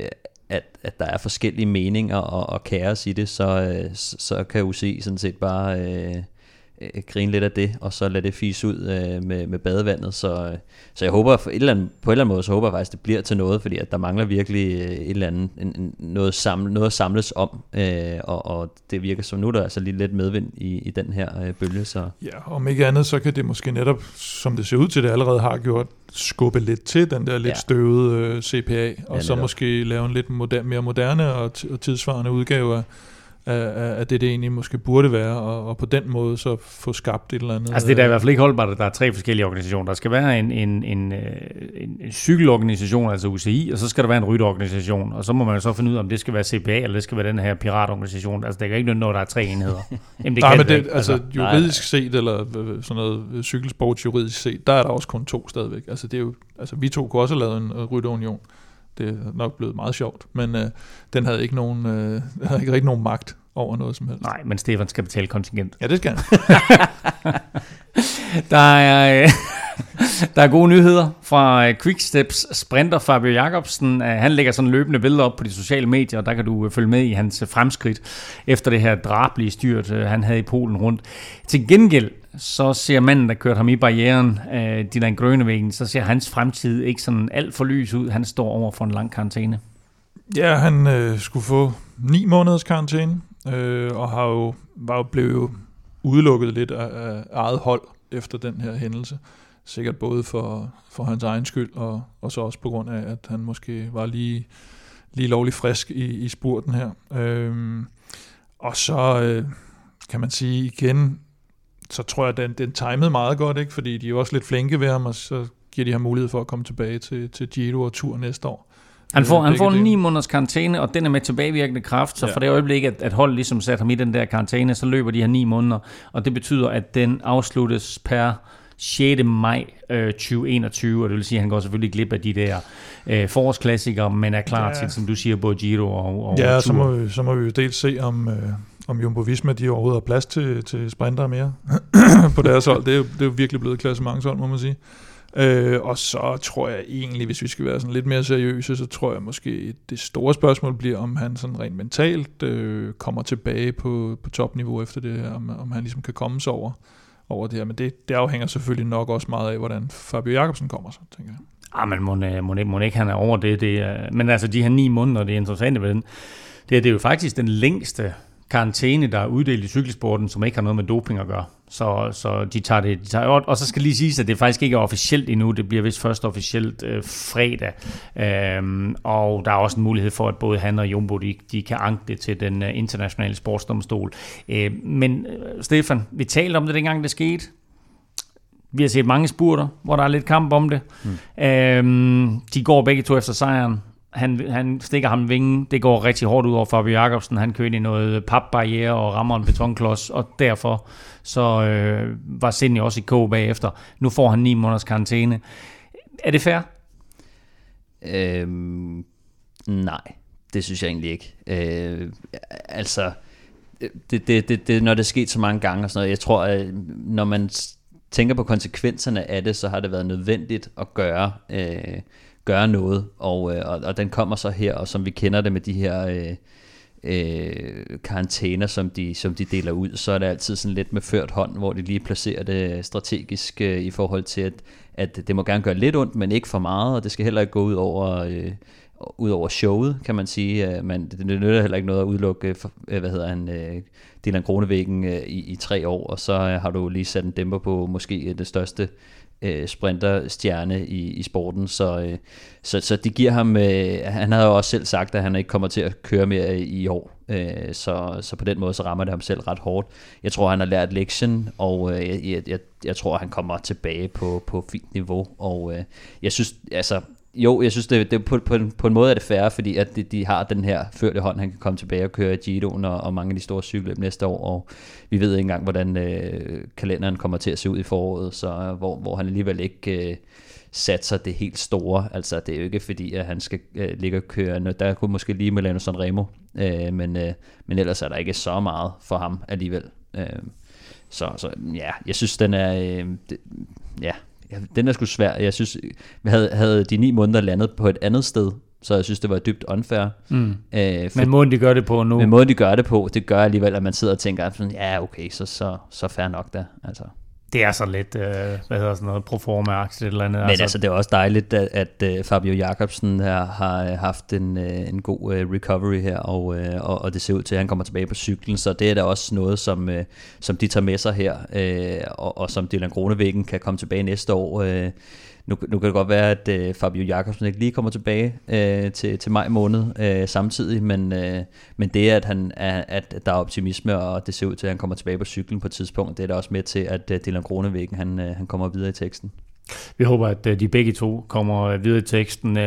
At, at der er forskellige meninger og, og kaos i det, så, øh, så kan U C I sådan set bare øh, øh, grine lidt af det, og så lade det fise ud øh, med, med badevandet. Så, øh, så jeg håber, for et eller andet, på en eller anden måde, så håber jeg faktisk, det bliver til noget, fordi at der mangler virkelig øh, et eller andet, en, en, noget, samle, noget at samles om, øh, og, og det virker som nu, der er altså lige lidt medvind i, i den her øh, bølge. Så. Ja, om ikke andet, så kan det måske netop, som det ser ud til, det allerede har gjort, skubbe lidt til den der lidt ja. støvede øh, C P A, og ja, så måske lave en lidt moder- mere moderne og, t- og tidsvarende udgave af, at det det egentlig måske burde være, og, og på den måde så få skabt et eller andet. Altså det er da i hvert fald ikke holdbart, at der er tre forskellige organisationer. Der skal være en, en, en, en, en cykelorganisation, altså U C I, og så skal der være en rytterorganisation, og så må man jo så finde ud af, om det skal være C P A, eller det skal være den her piratorganisation. Altså det kan ikke nytte, når der er tre enheder. Jamen, det nej, men det, det altså, altså juridisk set, eller sådan noget cykelsport juridisk set, der er der også kun to stadigvæk. Altså, det er jo, altså vi to kunne også have lavet en rytterunion. Det er nok blevet meget sjovt, men øh, den havde ikke nogen, øh, havde ikke rigtig nogen magt over noget som helst. Nej, men Stefan skal betale kontingent. Ja, det skal han. der, er, øh, der er gode nyheder fra Quicksteps sprinter Fabio Jacobsen. Han lægger sådan løbende billeder op på de sociale medier, og der kan du følge med i hans fremskridt efter det her drabelige styrt, han havde i Polen rundt. Til gengæld så ser manden, der kørte ham i barrieren, øh, Dylan Groenewegen, så ser hans fremtid ikke sådan alt for lys ud. Han står over for en lang karantæne. Ja, han øh, skulle få ni måneders karantæne, øh, og har jo, var jo blevet udelukket lidt af, af eget hold efter den her hændelse. Sikkert både for, for hans egen skyld, og, og så også på grund af, at han måske var lige, lige lovlig frisk i, i spurten her. Øh, og så øh, kan man sige igen, så tror jeg, at den, den timede meget godt, ikke? Fordi de er jo også lidt flinke ved ham, og så giver de ham mulighed for at komme tilbage til, til Giro og Tour næste år. Han får, han får ni måneders karantæne, og den er med tilbagevirkende kraft, så ja. Fra det øjeblik, at, at holdet ligesom satte ham i den der karantæne, så løber de her ni måneder, og det betyder, at den afsluttes per sjette maj øh, tyve enogtyve, og det vil sige, at han går selvfølgelig glip af de der øh, forårsklassikere, men er klar ja. Til, som du siger, både Giro og, og ja, Tour. Ja, så må vi, så må vi jo dels se, om... Øh om Jumbo Visma, de overhovedet har plads til, til sprinter mere på deres hold. Det er jo, det er jo virkelig blevet klassementshold, må man sige. Øh, og så tror jeg egentlig, hvis vi skal være sådan lidt mere seriøse, så tror jeg måske, det store spørgsmål bliver, om han sådan rent mentalt øh, kommer tilbage på, på topniveau efter det her, om, om han ligesom kan komme sig over, over det her. Men det, det afhænger selvfølgelig nok også meget af, hvordan Fabio Jacobsen kommer sig, tænker jeg. Ah, men må ikke, han er over det. det er, men altså, de her ni måneder, det er interessant ved den. Det, det er jo faktisk den længste karantæne, der er uddelt i cykelsporten, som ikke har noget med doping at gøre. Så, så de tager det. De tager, og så skal lige siges, at det faktisk ikke er officielt endnu. Det bliver vist først officielt øh, fredag. Øhm, og der er også en mulighed for, at både han og Jumbo, de, de kan anke det til den øh, internationale sportsdomstol. Øh, men øh, Stefan, vi talte om det dengang, det skete. Vi har set mange spurter, hvor der er lidt kamp om det. Mm. Øhm, de går begge to efter sejren. Han, han stikker ham vingen. Det går rigtig hårdt ud over Fabio Jacobsen. Han kører ind i noget papbarriere og rammer en betonklods, og derfor så øh, var Sindhi også i kog bagefter. Nu får han ni måneders karantæne. Er det fair? Øhm, nej, det synes jeg egentlig ikke. Øh, altså, det, det, det, det, når det er sket så mange gange og sådan noget, jeg tror, at når man tænker på konsekvenserne af det, så har det været nødvendigt at gøre... Øh, gøre noget, og, og, og den kommer så her, og som vi kender det med de her øh, øh, karantæner, som de, som de deler ud, så er det altid sådan lidt med ført hånd, hvor de lige placerer det strategisk øh, i forhold til, at, at det må gerne gøre lidt ondt, men ikke for meget, og det skal heller ikke gå ud over, øh, ud over showet, kan man sige. Men det nytter heller ikke noget at udelukke, øh, hvad hedder han, øh, Dylan Groenewegen øh, i, i tre år, og så øh, har du lige sat en dæmper på måske det største sprinterstjerne i, i sporten, så, så, så det giver ham, øh, han havde jo også selv sagt, at han ikke kommer til at køre mere i år, øh, så, så på den måde, så rammer det ham selv ret hårdt. Jeg tror, han har lært lektien, og øh, jeg, jeg, jeg tror, han kommer tilbage på, på fint niveau, og øh, jeg synes, altså, jo, jeg synes, det, det på, på, en, på en måde er det fair, fordi at de, de har den her førte hånd, han kan komme tilbage og køre i Giroen og, og mange af de store cykelløb næste år, og vi ved ikke engang, hvordan øh, kalenderen kommer til at se ud i foråret, så, hvor, hvor han alligevel ikke øh, satser det helt store. Altså, det er jo ikke fordi, at han skal øh, ligge og køre, der kunne måske lige Milano Sanremo, øh, men, øh, men ellers er der ikke så meget for ham alligevel. Øh, så, så ja, jeg synes, den er... Øh, det, ja... Den er sgu svær. Jeg synes, havde, havde de ni måneder landet på et andet sted, så jeg synes, det var dybt unfair. Mm. Æh, for, men måden de gør det på nu? Men måden de gør det på, det gør alligevel, at man sidder og tænker, sådan, ja okay, så, så, så fair nok da. Altså. Det er så lidt, øh, hvad hedder sådan noget, proforma-aktigt eller andet. Men altså, altså, det er også dejligt, at, at, at Fabio Jacobsen her, har haft en, en god uh, recovery her, og, uh, og, og det ser ud til, at han kommer tilbage på cyklen, så det er da også noget, som, uh, som de tager med sig her, uh, og, og som Dylan Groenewegen kan komme tilbage næste år, uh, Nu, nu kan det godt være, at øh, Fabio Jacobsen ikke lige kommer tilbage øh, til, til maj måned øh, samtidig, men, øh, men det, at, han er, at der er optimisme, og det ser ud til, at han kommer tilbage på cyklen på et tidspunkt, det er da også med til, at øh, Dylan Groenewegen, han, øh, han kommer videre i teksten. Vi håber, at de begge to kommer videre i teksten.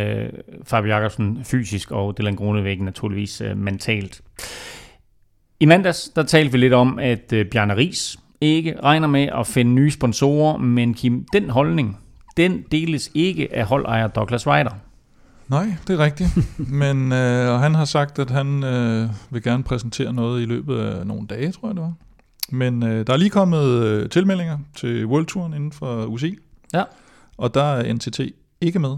Fabio Jacobsen fysisk, og Dylan Groenewegen naturligvis mentalt. I mandags, der talte vi lidt om, at Bjarne Riis ikke regner med at finde nye sponsorer, men Kim, den holdning, den deles ikke af holdejer Douglas Reiter. Nej, det er rigtigt. Men øh, og han har sagt, at han øh, vil gerne præsentere noget i løbet af nogle dage, tror jeg det var. Men øh, der er lige kommet øh, tilmeldinger til Worldtouren inden for U C I. Ja. Og der er N T T ikke med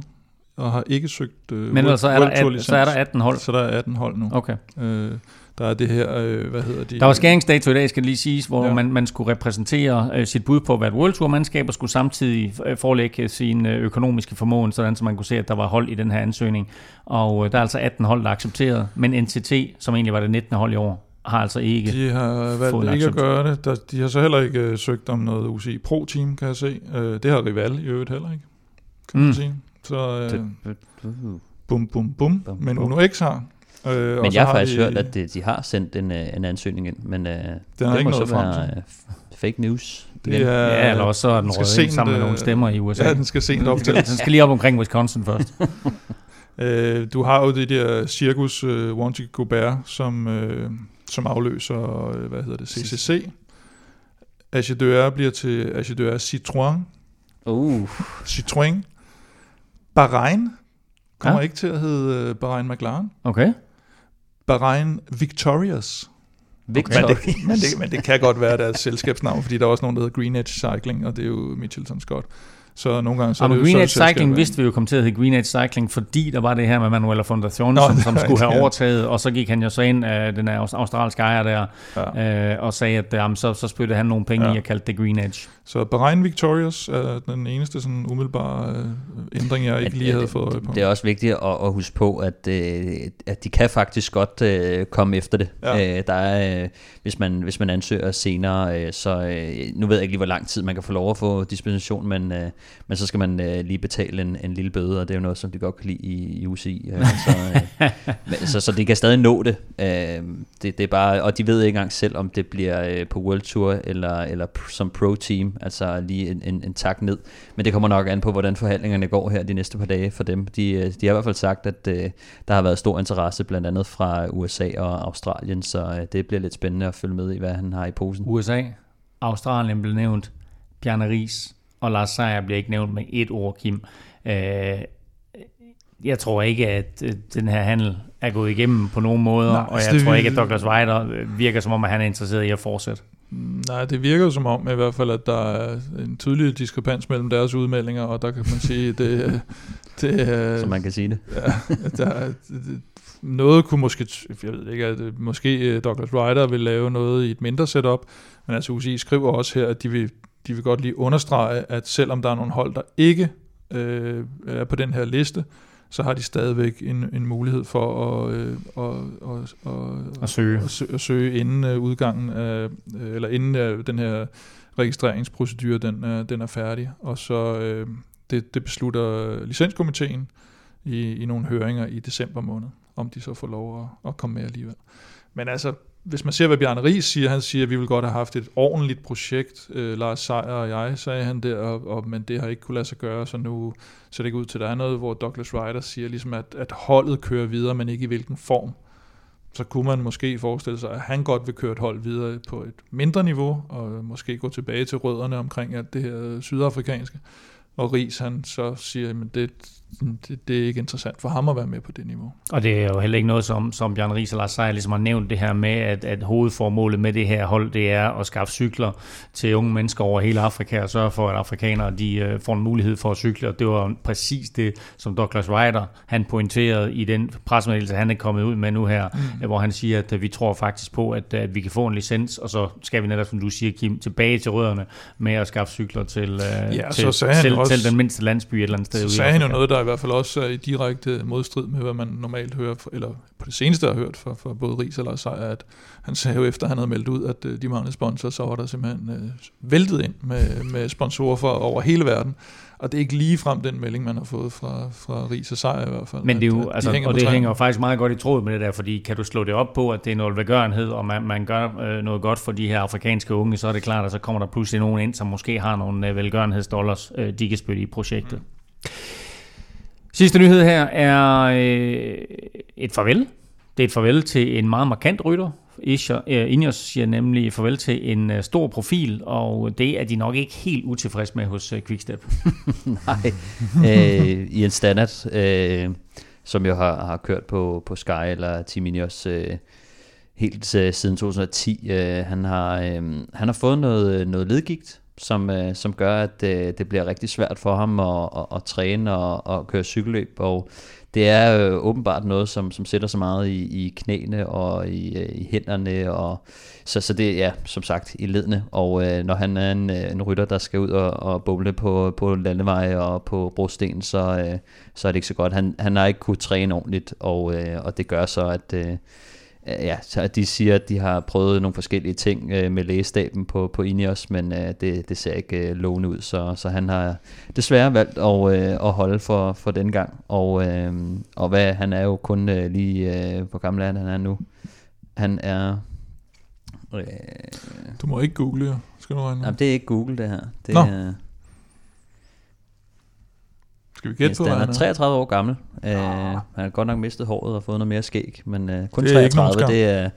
og har ikke søgt øh, men altså, er der at, så er der atten hold. Så der er atten hold nu. Okay. Øh, der er det her, øh, hvad hedder det? Der var skæringsdato i dag, skal lige siges, hvor ja. man, man skulle repræsentere øh, sit bud på at være et World Tour-mandskab, og skulle samtidig forelægge sin økonomiske formåen, sådan så man kunne se, at der var hold i den her ansøgning. Og øh, der er altså atten hold, der er accepteret, men N T T, som egentlig var det nittende hold i år, har altså ikke de har valgt ikke at gøre det. Der, de har så heller ikke øh, søgt om noget U C I Pro-team, kan jeg se. Øh, det har Rival i øvrigt heller ikke, kan mm. man sige. Så øh, bum, bum, bum. Men Uno X har. Øh, men jeg har faktisk hørt, at de, de har sendt en, en ansøgning ind, men øh, det er ikke noget frem til. Øh, fake news. Det er, ja, eller også er den røde sammen med nogle stemmer i U S A. Ja, den skal sent op til. Den skal lige op omkring Wisconsin først. øh, du har jo det der cirkus øh, Wanty Gobert, som... Øh, som afløser, hvad hedder det, C C C. Agedeur bliver til Agedeur Citroën. Uh. Citroën. Bahrain kommer ja. ikke til at hedde Bahrain McLaren. Okay. Bahrain Victorious. Victorious. Okay. Men, det, men, det, men det kan godt være deres selskabsnavn, fordi der er også nogen, der hedder Green Edge Cycling, og det er jo Mitchelton Scott. Så nogle gange så og det Green Edge Cycling vidste vi jo kom til at hedde Green Edge Cycling, fordi der var det her med Manuela von der Thornsen, som skulle have ja. overtaget, og så gik han jo så ind, øh, den her australske ejer der, ja. øh, og sagde, at øh, så, så spyttede han nogle penge ja. i at kalde det Green Edge. Så Bahrain Victorious er den eneste sådan umiddelbare øh, ændring, jeg ikke at, lige havde det, fået øje på. Det er også vigtigt at, at huske på, at, øh, at de kan faktisk godt øh, komme efter det. Ja. Øh, der er, øh, hvis, man, hvis man ansøger senere, øh, så øh, nu ved jeg ikke lige, hvor lang tid man kan få lov at få dispensation, men øh, men så skal man øh, lige betale en, en lille bøde, og det er jo noget, som de godt kan lide i, i U C I. Øh, så, øh, men, så, så de kan stadig nå det. Øh, det, det er bare, og de ved ikke engang selv, om det bliver øh, på World Tour eller, eller som pro-team, altså lige en, en, en tak ned. Men det kommer nok an på, hvordan forhandlingerne går her de næste par dage for dem. De, de har i hvert fald sagt, at øh, der har været stor interesse, blandt andet fra U S A og Australien, så øh, det bliver lidt spændende at følge med i, hvad han har i posen. U S A, Australien blev nævnt, Bjarne Riis og Lars Seier bliver ikke nævnt med et ord, Kim. Øh, jeg tror ikke, at den her handel er gået igennem på nogen måder, nej, og jeg det, tror ikke, at Douglas Reiter virker som om, at han er interesseret i at fortsætte. Nej, det virker som om i hvert fald, at der er en tydelig diskrepans mellem deres udmeldinger, og der kan man sige, det, det så man kan sige det. Ja, der, det noget kunne måske, jeg ved ikke, at måske Douglas Reiter vil lave noget i et mindre setup, men altså U C I skriver også her, at de vil De vil godt lige understrege, at selvom der er nogle hold, der ikke øh, er på den her liste, så har de stadigvæk en, en mulighed for at, øh, og, og, og, at, søge. At, søge, at søge inden øh, udgangen af, øh, eller inden øh, den her registreringsprocedure den, øh, den er færdig. Og så øh, det, det beslutter licenskomiteen i, i nogle høringer i december måned, om de så får lov at, at komme med alligevel. Men altså, hvis man ser, hvad Bjarne Riis siger, han siger, at vi ville godt have haft et ordentligt projekt, øh, Lars Seier og jeg, sagde han der, og, og, men det har ikke kunne lade sig gøre, så nu ser det ikke ud til, at der er noget, hvor Douglas Reiter siger, ligesom at, at holdet kører videre, men ikke i hvilken form. Så kunne man måske forestille sig, at han godt vil køre et hold videre på et mindre niveau, og måske gå tilbage til rødderne omkring alt det her sydafrikanske. Og Riis, han så siger, at det, det, det er ikke interessant for ham at være med på det niveau. Og det er jo heller ikke noget, som, som Bjarne Riis og Lars Seier ligesom har nævnt, det her med, at, at hovedformålet med det her hold, det er at skaffe cykler til unge mennesker over hele Afrika, og sørge for, at afrikanere de, uh, får en mulighed for at cykle. Og det var præcis det, som Douglas Reiter, han pointerede i den pressemeddelelse, han er kommet ud med nu her, mm. hvor han siger, at vi tror faktisk på, at, at vi kan få en licens, og så skal vi netop, som du siger, Kim, tilbage til rødderne med at skaffe cykler til, uh, ja, til, til, til den mindste landsby et eller andet sted. Så sagde han jo noget, der i hvert fald også i direkte modstrid med, hvad man normalt hører, eller på det seneste har hørt fra, fra både Riis og Lars Seier, at han sagde jo efter, han havde meldt ud, at de manglede sponsorer, så var der simpelthen væltet ind med, med sponsorer fra over hele verden. Og det er ikke lige frem den melding, man har fået fra, fra Riis og Seier i hvert fald. Men det, er jo, at, at altså, de og det hænger jo faktisk meget godt i tråd med det der, fordi kan du slå det op på, at det er noget velgørenhed, og man, man gør øh, noget godt for de her afrikanske unge, så er det klart, at så kommer der pludselig nogen ind, som måske har nogle øh, velgørenhedsdollars, øh, de kan spytte i projektet. Mm. Sidste nyhed her er øh, et farvel. Det er et farvel til en meget markant rytter. Ineos siger nemlig farvel til en stor profil, og det er de nok ikke helt utilfredse med hos Quickstep. Nej, øh, Ian Stannard, øh, som jo har, har kørt på, på Sky eller Team Ineos øh, helt øh, siden to tusind og ti, øh, han, har, øh, han har fået noget, noget ledgigt, som, øh, som gør, at øh, det bliver rigtig svært for ham at, at, at træne og at køre cykelløb, og det er øh, åbenbart noget, som, som sætter så meget i, i knæene og i, øh, i hænderne, og så, så det er ja, som sagt i ledene. Og øh, når han er en, øh, en rytter, der skal ud og, og bumle på, på landeveje og på brosten, så, øh, så er det ikke så godt. Han, han har ikke kunnet træne ordentligt, og, øh, og det gør så, at... Øh, Ja, så de siger, at de har prøvet nogle forskellige ting øh, med lægestaben på, på Ineos, men øh, det, det ser ikke øh, lovende ud, så, så han har desværre valgt at, øh, at holde for, for den gang, og, øh, og hvad, han er jo kun øh, lige, øh, hvor gammel er han, han er nu? Han er... Øh, du må ikke google det, skal du regne? Nej, det er ikke Google det her. Det er, Skal vi gætte på, han er treogtredive år gammel. Uh, han har godt nok mistet håret og fået noget mere skæg, men uh, kun det treogtredive, det er,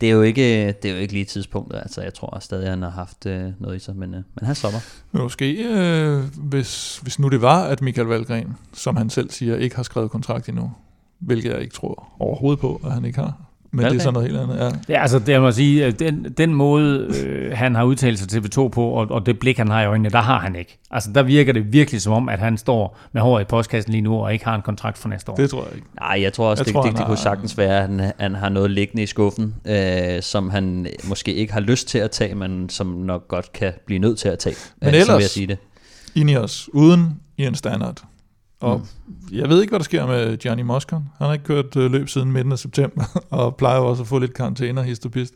det, er jo ikke, det er jo ikke lige tidspunktet. Altså, jeg tror stadig, han har haft uh, noget i sig, men, uh, men han stopper. Måske, uh, hvis, hvis nu det var, at Michael Valgren, som han selv siger, ikke har skrevet kontrakt endnu, hvilket jeg ikke tror overhovedet på, at han ikke har. Men Valgren. Det er sådan noget helt andet, ja. Ja, altså, det må sige, den, den måde, øh, han har udtalt sig til T V to på, og, og det blik, han har i øjnene, der har han ikke. Altså, der virker det virkelig som om, at han står med håret i postkassen lige nu, og ikke har en kontrakt for næste år. Det tror jeg ikke. Nej, jeg tror også, jeg det, tror, det, det, det har... kunne sagtens være, at han, han har noget liggende i skuffen, øh, som han måske ikke har lyst til at tage, men som nok godt kan blive nødt til at tage. Men ellers, så vil jeg sige det. Ineos, uden Ian Stannard. Og jeg ved ikke, hvad der sker med Gianni Moscon. Han har ikke kørt løb siden midten af september, og plejer også at få lidt karantæner, hist og pist.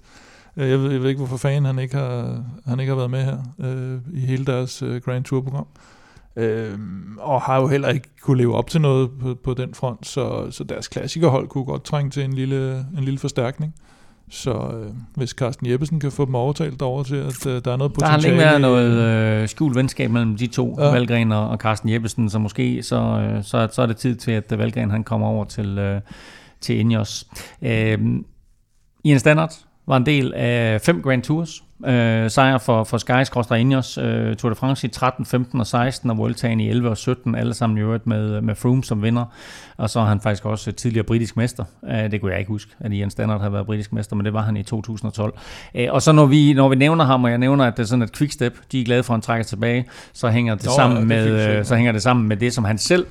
Jeg ved, jeg ved ikke, hvorfor fanden han ikke har, han ikke har været med her øh, i hele deres øh, Grand Tour-program. Øh, og har jo heller ikke kunne leve op til noget på, på den front, så, så deres klassikerhold kunne godt trænge til en lille, en lille forstærkning. Så øh, hvis Carsten Jeppesen kan få dem overtalt over til, at øh, der er noget potentiale... Der har længe været noget øh, skjult venskab mellem de to, ja. Valgren og Carsten Jeppesen, så måske så, øh, så, så er det tid til, at Valgren han kommer over til, øh, til Ineos. Øh, Ian Stannard var en del af fem Grand Tours. Øh, sejr for, for Sky, Skråstrej Ineos, øh, Tour de France i tretten, femten og seksten, og Vueltaen i elleve og sytten, alle sammen i øvrigt med, med Froome som vinder. Og så er han faktisk også tidligere britisk mester. Øh, det kunne jeg ikke huske, at Ian Stannard havde været britisk mester, men det var han i to tusind og tolv. Øh, og så når vi, når vi nævner ham, og jeg nævner, at det er sådan et Quickstep, de er glade for, at han trækker tilbage, så hænger det, Nå, sammen, det med, øh, så hænger det sammen med det, som han selv,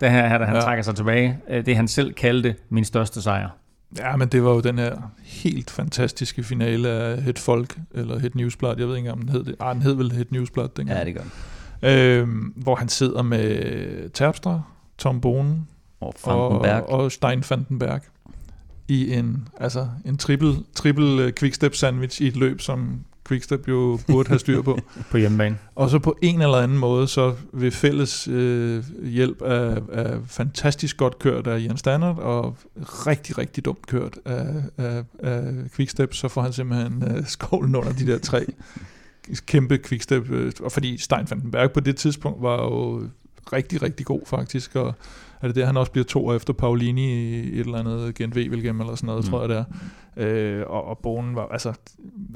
det her, da han ja. trækker sig tilbage, øh, det han selv kaldte min største sejr. Ja, men det var jo den her helt fantastiske finale af Het Folk, eller Het Newsblad, jeg ved ikke engang, om den hed det. Ah, den hed vel Het Newsblad dengang. Ja, det gør øhm, Hvor han sidder med Terpstra, Tom Bonen og, og, og Stein Vandenberg i en, altså en triple, triple Quickstep sandwich i et løb, som Quickstep jo burde have styr på. På hjemmebane. Og så på en eller anden måde, så ved fælles øh, hjælp af, af fantastisk godt kørt af Ian Stannard, og rigtig, rigtig dumt kørt af, af, af Quickstep, så får han simpelthen øh, skovlen under de der tre kæmpe Quickstep. Øh, fordi Stein Vandenberg på det tidspunkt var jo rigtig, rigtig god faktisk, og er det der, han også bliver to efter Paulini i et eller andet Gent-Wevelgem eller sådan noget, mm. tror jeg det er. Øh, og, og Bonen var, altså,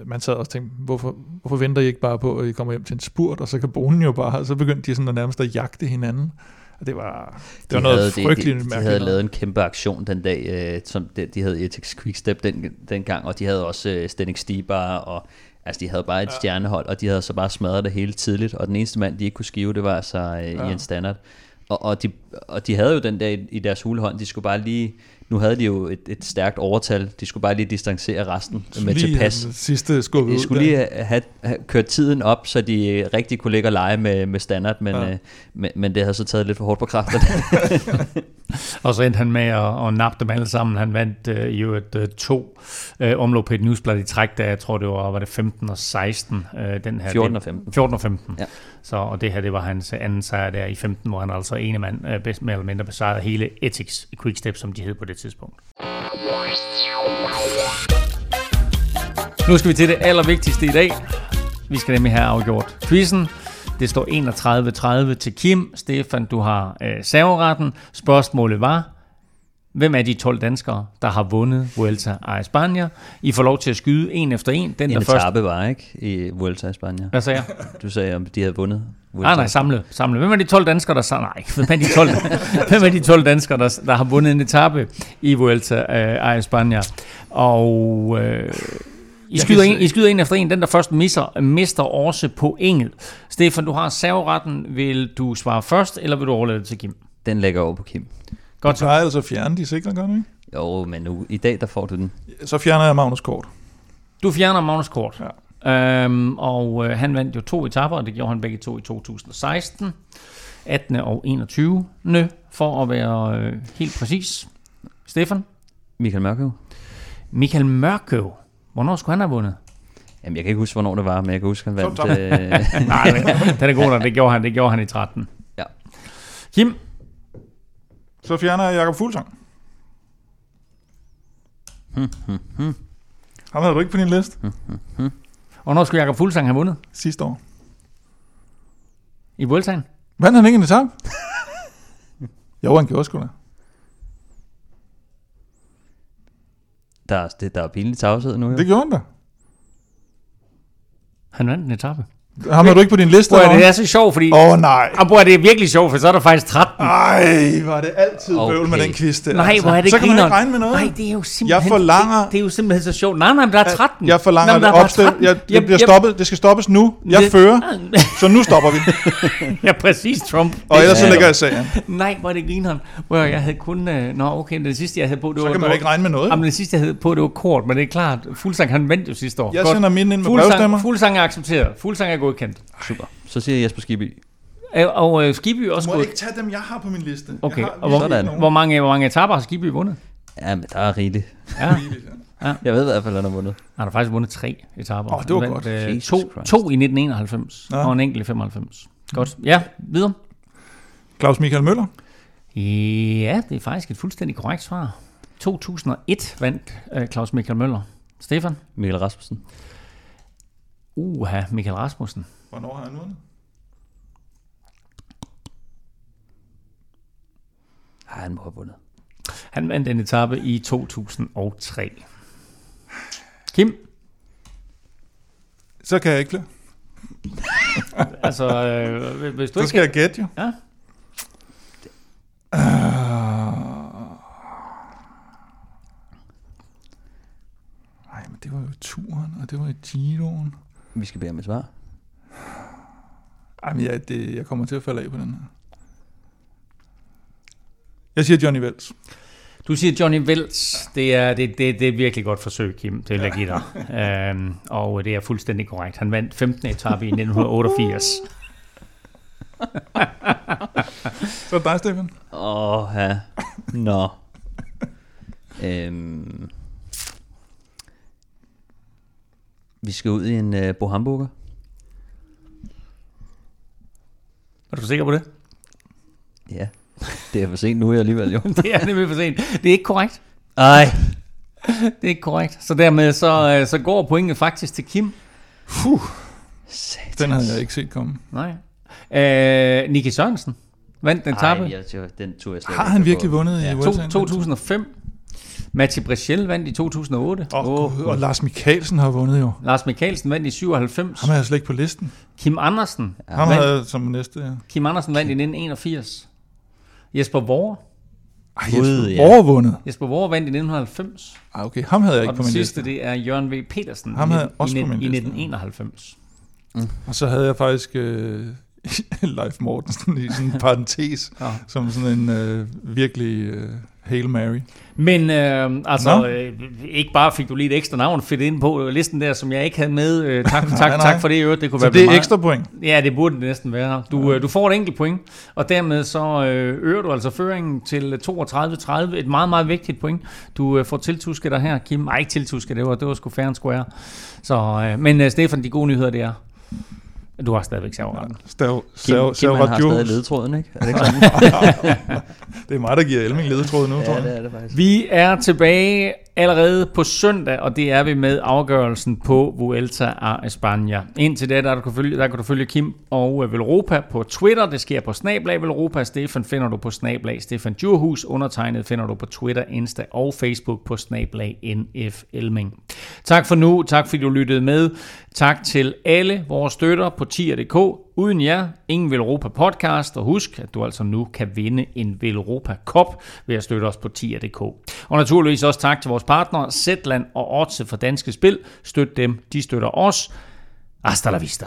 man sad og tænkte, hvorfor, hvorfor venter I ikke bare på, at I kommer hjem til en spurt, og så kan Bonen jo bare, og så begyndte de sådan at nærmest at jagte hinanden. Og det var, det de var noget frygteligt mærkeligt. De, de havde lavet en kæmpe aktion den dag, øh, som de, de havde Etex Quickstep den, den gang, og de havde også øh, Stenik Stibar, og altså de havde bare et ja. stjernehold, og de havde så bare smadret det hele tidligt, og den eneste mand, de ikke kunne skive, det var altså øh, ja. Ian Stannard. Og, og de, og de havde jo den der i, i deres hulehånd, de skulle bare lige, nu havde de jo et, et stærkt overtal, de skulle bare lige distancere resten med tilpas. Sidste skub. De skulle lige have, have kørt tiden op, så de rigtig kunne ligge og lege med, med standard, men, ja. øh, men, men det havde så taget lidt for hårdt på kræfterne. Og så endte han med at, at nappe dem alle sammen. Han vandt øh, jo et øh, to øh, omløb på et newsblad i træk, der jeg tror det var, var det femten og seksten. Øh, den her, fjorten og femten. fjorten og femten. Ja. Så, og det her, det var hans anden sejr der i femten, hvor han altså ene mand øh, bedst mere eller mindre besejrede hele Ethics i Quickstep, som de hed på det tidspunkt. Nu skal vi til det allervigtigste i dag. Vi skal nemlig have afgjort quizzen. Det står enogtredive tredive til Kim. Stefan, du har øh, serveretten. Spørgsmålet var, hvem er de tolv danskere, der har vundet Vuelta a España? I får lov til at skyde en efter en. Den, en der etape var, ikke? I Vuelta a España. Hvad sagde jeg? Du sagde, om de havde vundet. Vuelta ah, nej, samle, samle. Hvem er de tolv danskere, der... Nej, hvem er de tolv, hvem er de tolv danskere, der, der har vundet en etape i Vuelta a España? Og... Øh, I skyder, en, I skyder en efter en. Den, der først misser, mister også pointet. Stefan, du har serveretten. Vil du svare først, eller vil du overlade det til Kim? Den lægger over på Kim. Godt. Du plejer altså at fjerne de sikre, gør du ikke? Jo, men nu, i dag der får du den. Så fjerner jeg Magnus Kort. Du fjerner Magnus Kort. Ja. Øhm, og øh, han vandt jo to etapper, og det gjorde han begge to i to tusind og seksten. attende og enogtyvende for at være øh, helt præcis. Stefan? Michael Mørkøv. Michael Mørkøv. Hvornår skulle han have vundet? Jamen, jeg kan ikke huske, hvornår det var, men jeg kan huske, han vandt... Øh... Nej, den er god, det gjorde han, det gjorde han i tretten. Ja. Kim? Så fjerner jeg Jakob Fuglsang. Hmm, hmm, hmm. Ham havde du ikke på din liste. Hmm, hmm, hmm. Hvornår skulle Jakob Fuglsang have vundet? Sidste år. I Vueltaen? Vandt han ikke en etape? Jo, han gjorde sgu da. Der er, det, der er pinligt tavshed nu. Jo. Det gjorde han da. Han vandt en etape. Ham er du ikke på din liste. Bror, det er så sjovt, fordi... Åh, oh, nej. Bror, det er virkelig sjovt, for så er der faktisk tretten. Nej, hvor er det altid okay. Bøvl med den quiz der. Nej, hvor er det så griner. Så kan man ikke regne med noget. Nej, det er jo simpelthen... Jeg forlanger... Det, det er jo simpelthen så sjovt. Nej, nej, men der er tretten. Jeg forlanger nej, der det opstil. Jeg, jeg bliver stoppet. Det skal stoppes nu. Jeg det. fører. Så nu stopper vi. Ja, præcis, Trump. Og ellers så ligger jeg sagen. Nej, hvor er det griner. Hvor jeg havde kun... Uh... Nå, okay, det sidste, jeg havde på... Det så var, kan man jo ikke regne med noget. Jamen, det sidste, jeg havde på, det var Kort, men det er klart. Fuglsang, han vandt jo sidste år. Jeg sender min ind med brevstemmer. Fuglsang er accepteret. Fuglsang er godkendt. Super. Så siger jeg Jesper Skibby. Og øh, Skibby også... Du må ikke tage dem, jeg har på min liste. Okay, og hvor, hvor mange, hvor mange etaper har Skibby vundet? Ja, men der er rigeligt. Ja. Ja. Jeg ved i hvert fald, at han har vundet. Han har faktisk vundet tre etaper. Åh, oh, det var godt. Øh, to, to i nitten enoghalvfems, ja. Og en enkelt i femoghalvfems. Godt. Ja, videre. Claus Michael Møller. Ja, det er faktisk et fuldstændig korrekt svar. to tusind og et vandt øh, Claus Michael Møller. Stefan? Mikkel Rasmussen. Uha, Michael Rasmussen. Hvornår har han vundet? Ej, han må have vundet. Han vandt en etape i to tusind og tre. Kim? Så kan jeg ikke lade. Altså, øh, hvis du så ikke... Så skal jeg gætte, jo. Ja. Nej, øh, men det var jo turen, og det var i Giroen. Vi skal bede om et svar. Ej, men jeg, det, jeg kommer til at falde af på den her. Jeg siger Johnny Wells. Du siger Johnny Wells. Det er, det, det, det er virkelig godt forsøg, Kim, til at give dig. øhm, og det er fuldstændig korrekt. Han vandt femtende etape i nitten otteogfirs. Så er det dig, Stefan. Åh, oh, ja. Nå. øhm. Vi skal ud i en uh, Bohamburger. Er du sikker på det? Ja. Det er for sent nu, jeg alligevel jo. Det er nemlig for sent. Det er ikke korrekt. Nej. Det er ikke korrekt. Så dermed så, så går pointet faktisk til Kim. Huh. Den havde jeg ikke set komme. Nej. Øh, Nicky Sørensen vandt den etape. Nej, den tog jeg slet ikke. Har han virkelig vundet ja. i U S A? to tusind og fem. Mathieu Brechel vandt i to tusind og otte. Oh, oh. Og Lars Mikkelsen har vundet jo. Lars Mikkelsen vandt i syvoghalvfems. Ham er jeg slet ikke på listen. Kim Andersen. Ja. Ham havde som næste, ja. Kim Andersen vandt i nitten enogfirs. Jesper Vorre. Ej, Jesper Vorre vundet. Jesper Vorre vandt i nitten halvfems. Ej, okay. Ham havde jeg ikke på min liste. Og den sidste, det er Jørgen V. Petersen. Ham havde i, også i, på min i nitten enoghalvfems. Mm. Og så havde jeg faktisk øh, Leif Mortensen i sådan en parentes, ja. Som sådan en øh, virkelig øh, Hail Mary. Men øh, altså, øh, ikke bare fik du lige et ekstra navn fedt ind på listen der, som jeg ikke havde med. Øh, tak, nej, tak, nej. tak for det, øvrigt. Det kunne så være det er meget. Ekstra point? Ja, det burde det næsten være. Du, ja. øh, du får et enkelt point, og dermed så øh, øger du altså føringen til toogtredive tredive. Et meget, meget vigtigt point. Du øh, får tiltusket dig her, Kim. Ej, ikke tiltusket, det var, det var sgu fair and square. Så, øh, men øh, Stefan, de gode nyheder, det er... Du har stadigvæk serveretten. Stav, stav, Kim, Kim har stadig ledetråden, ikke? Er det, ikke det er mig, der giver Elming ledetråden nu, ja, tror jeg. Det er det faktisk. Vi er tilbage allerede på søndag, og det er vi med afgørelsen på Vuelta a España. Indtil da, der, der, kan, du følge, der kan du følge Kim og Velropa på Twitter. Det sker på Snablag Velropa. Stefan finder du på Snablag Stefan Djurhus. Undertegnet finder du på Twitter, Insta og Facebook på Snablag N F Elming. Tak for nu. Tak fordi du lyttede med. Tak til alle vores støtter på tier punktum d k. Uden jer, ingen Velropa podcast, og husk, at du altså nu kan vinde en Velropa Cup ved at støtte os på tier punktum d k. Og naturligvis også tak til vores partnere, Zetland og Oddset for Danske Spil. Støt dem, de støtter os. Hasta la vista.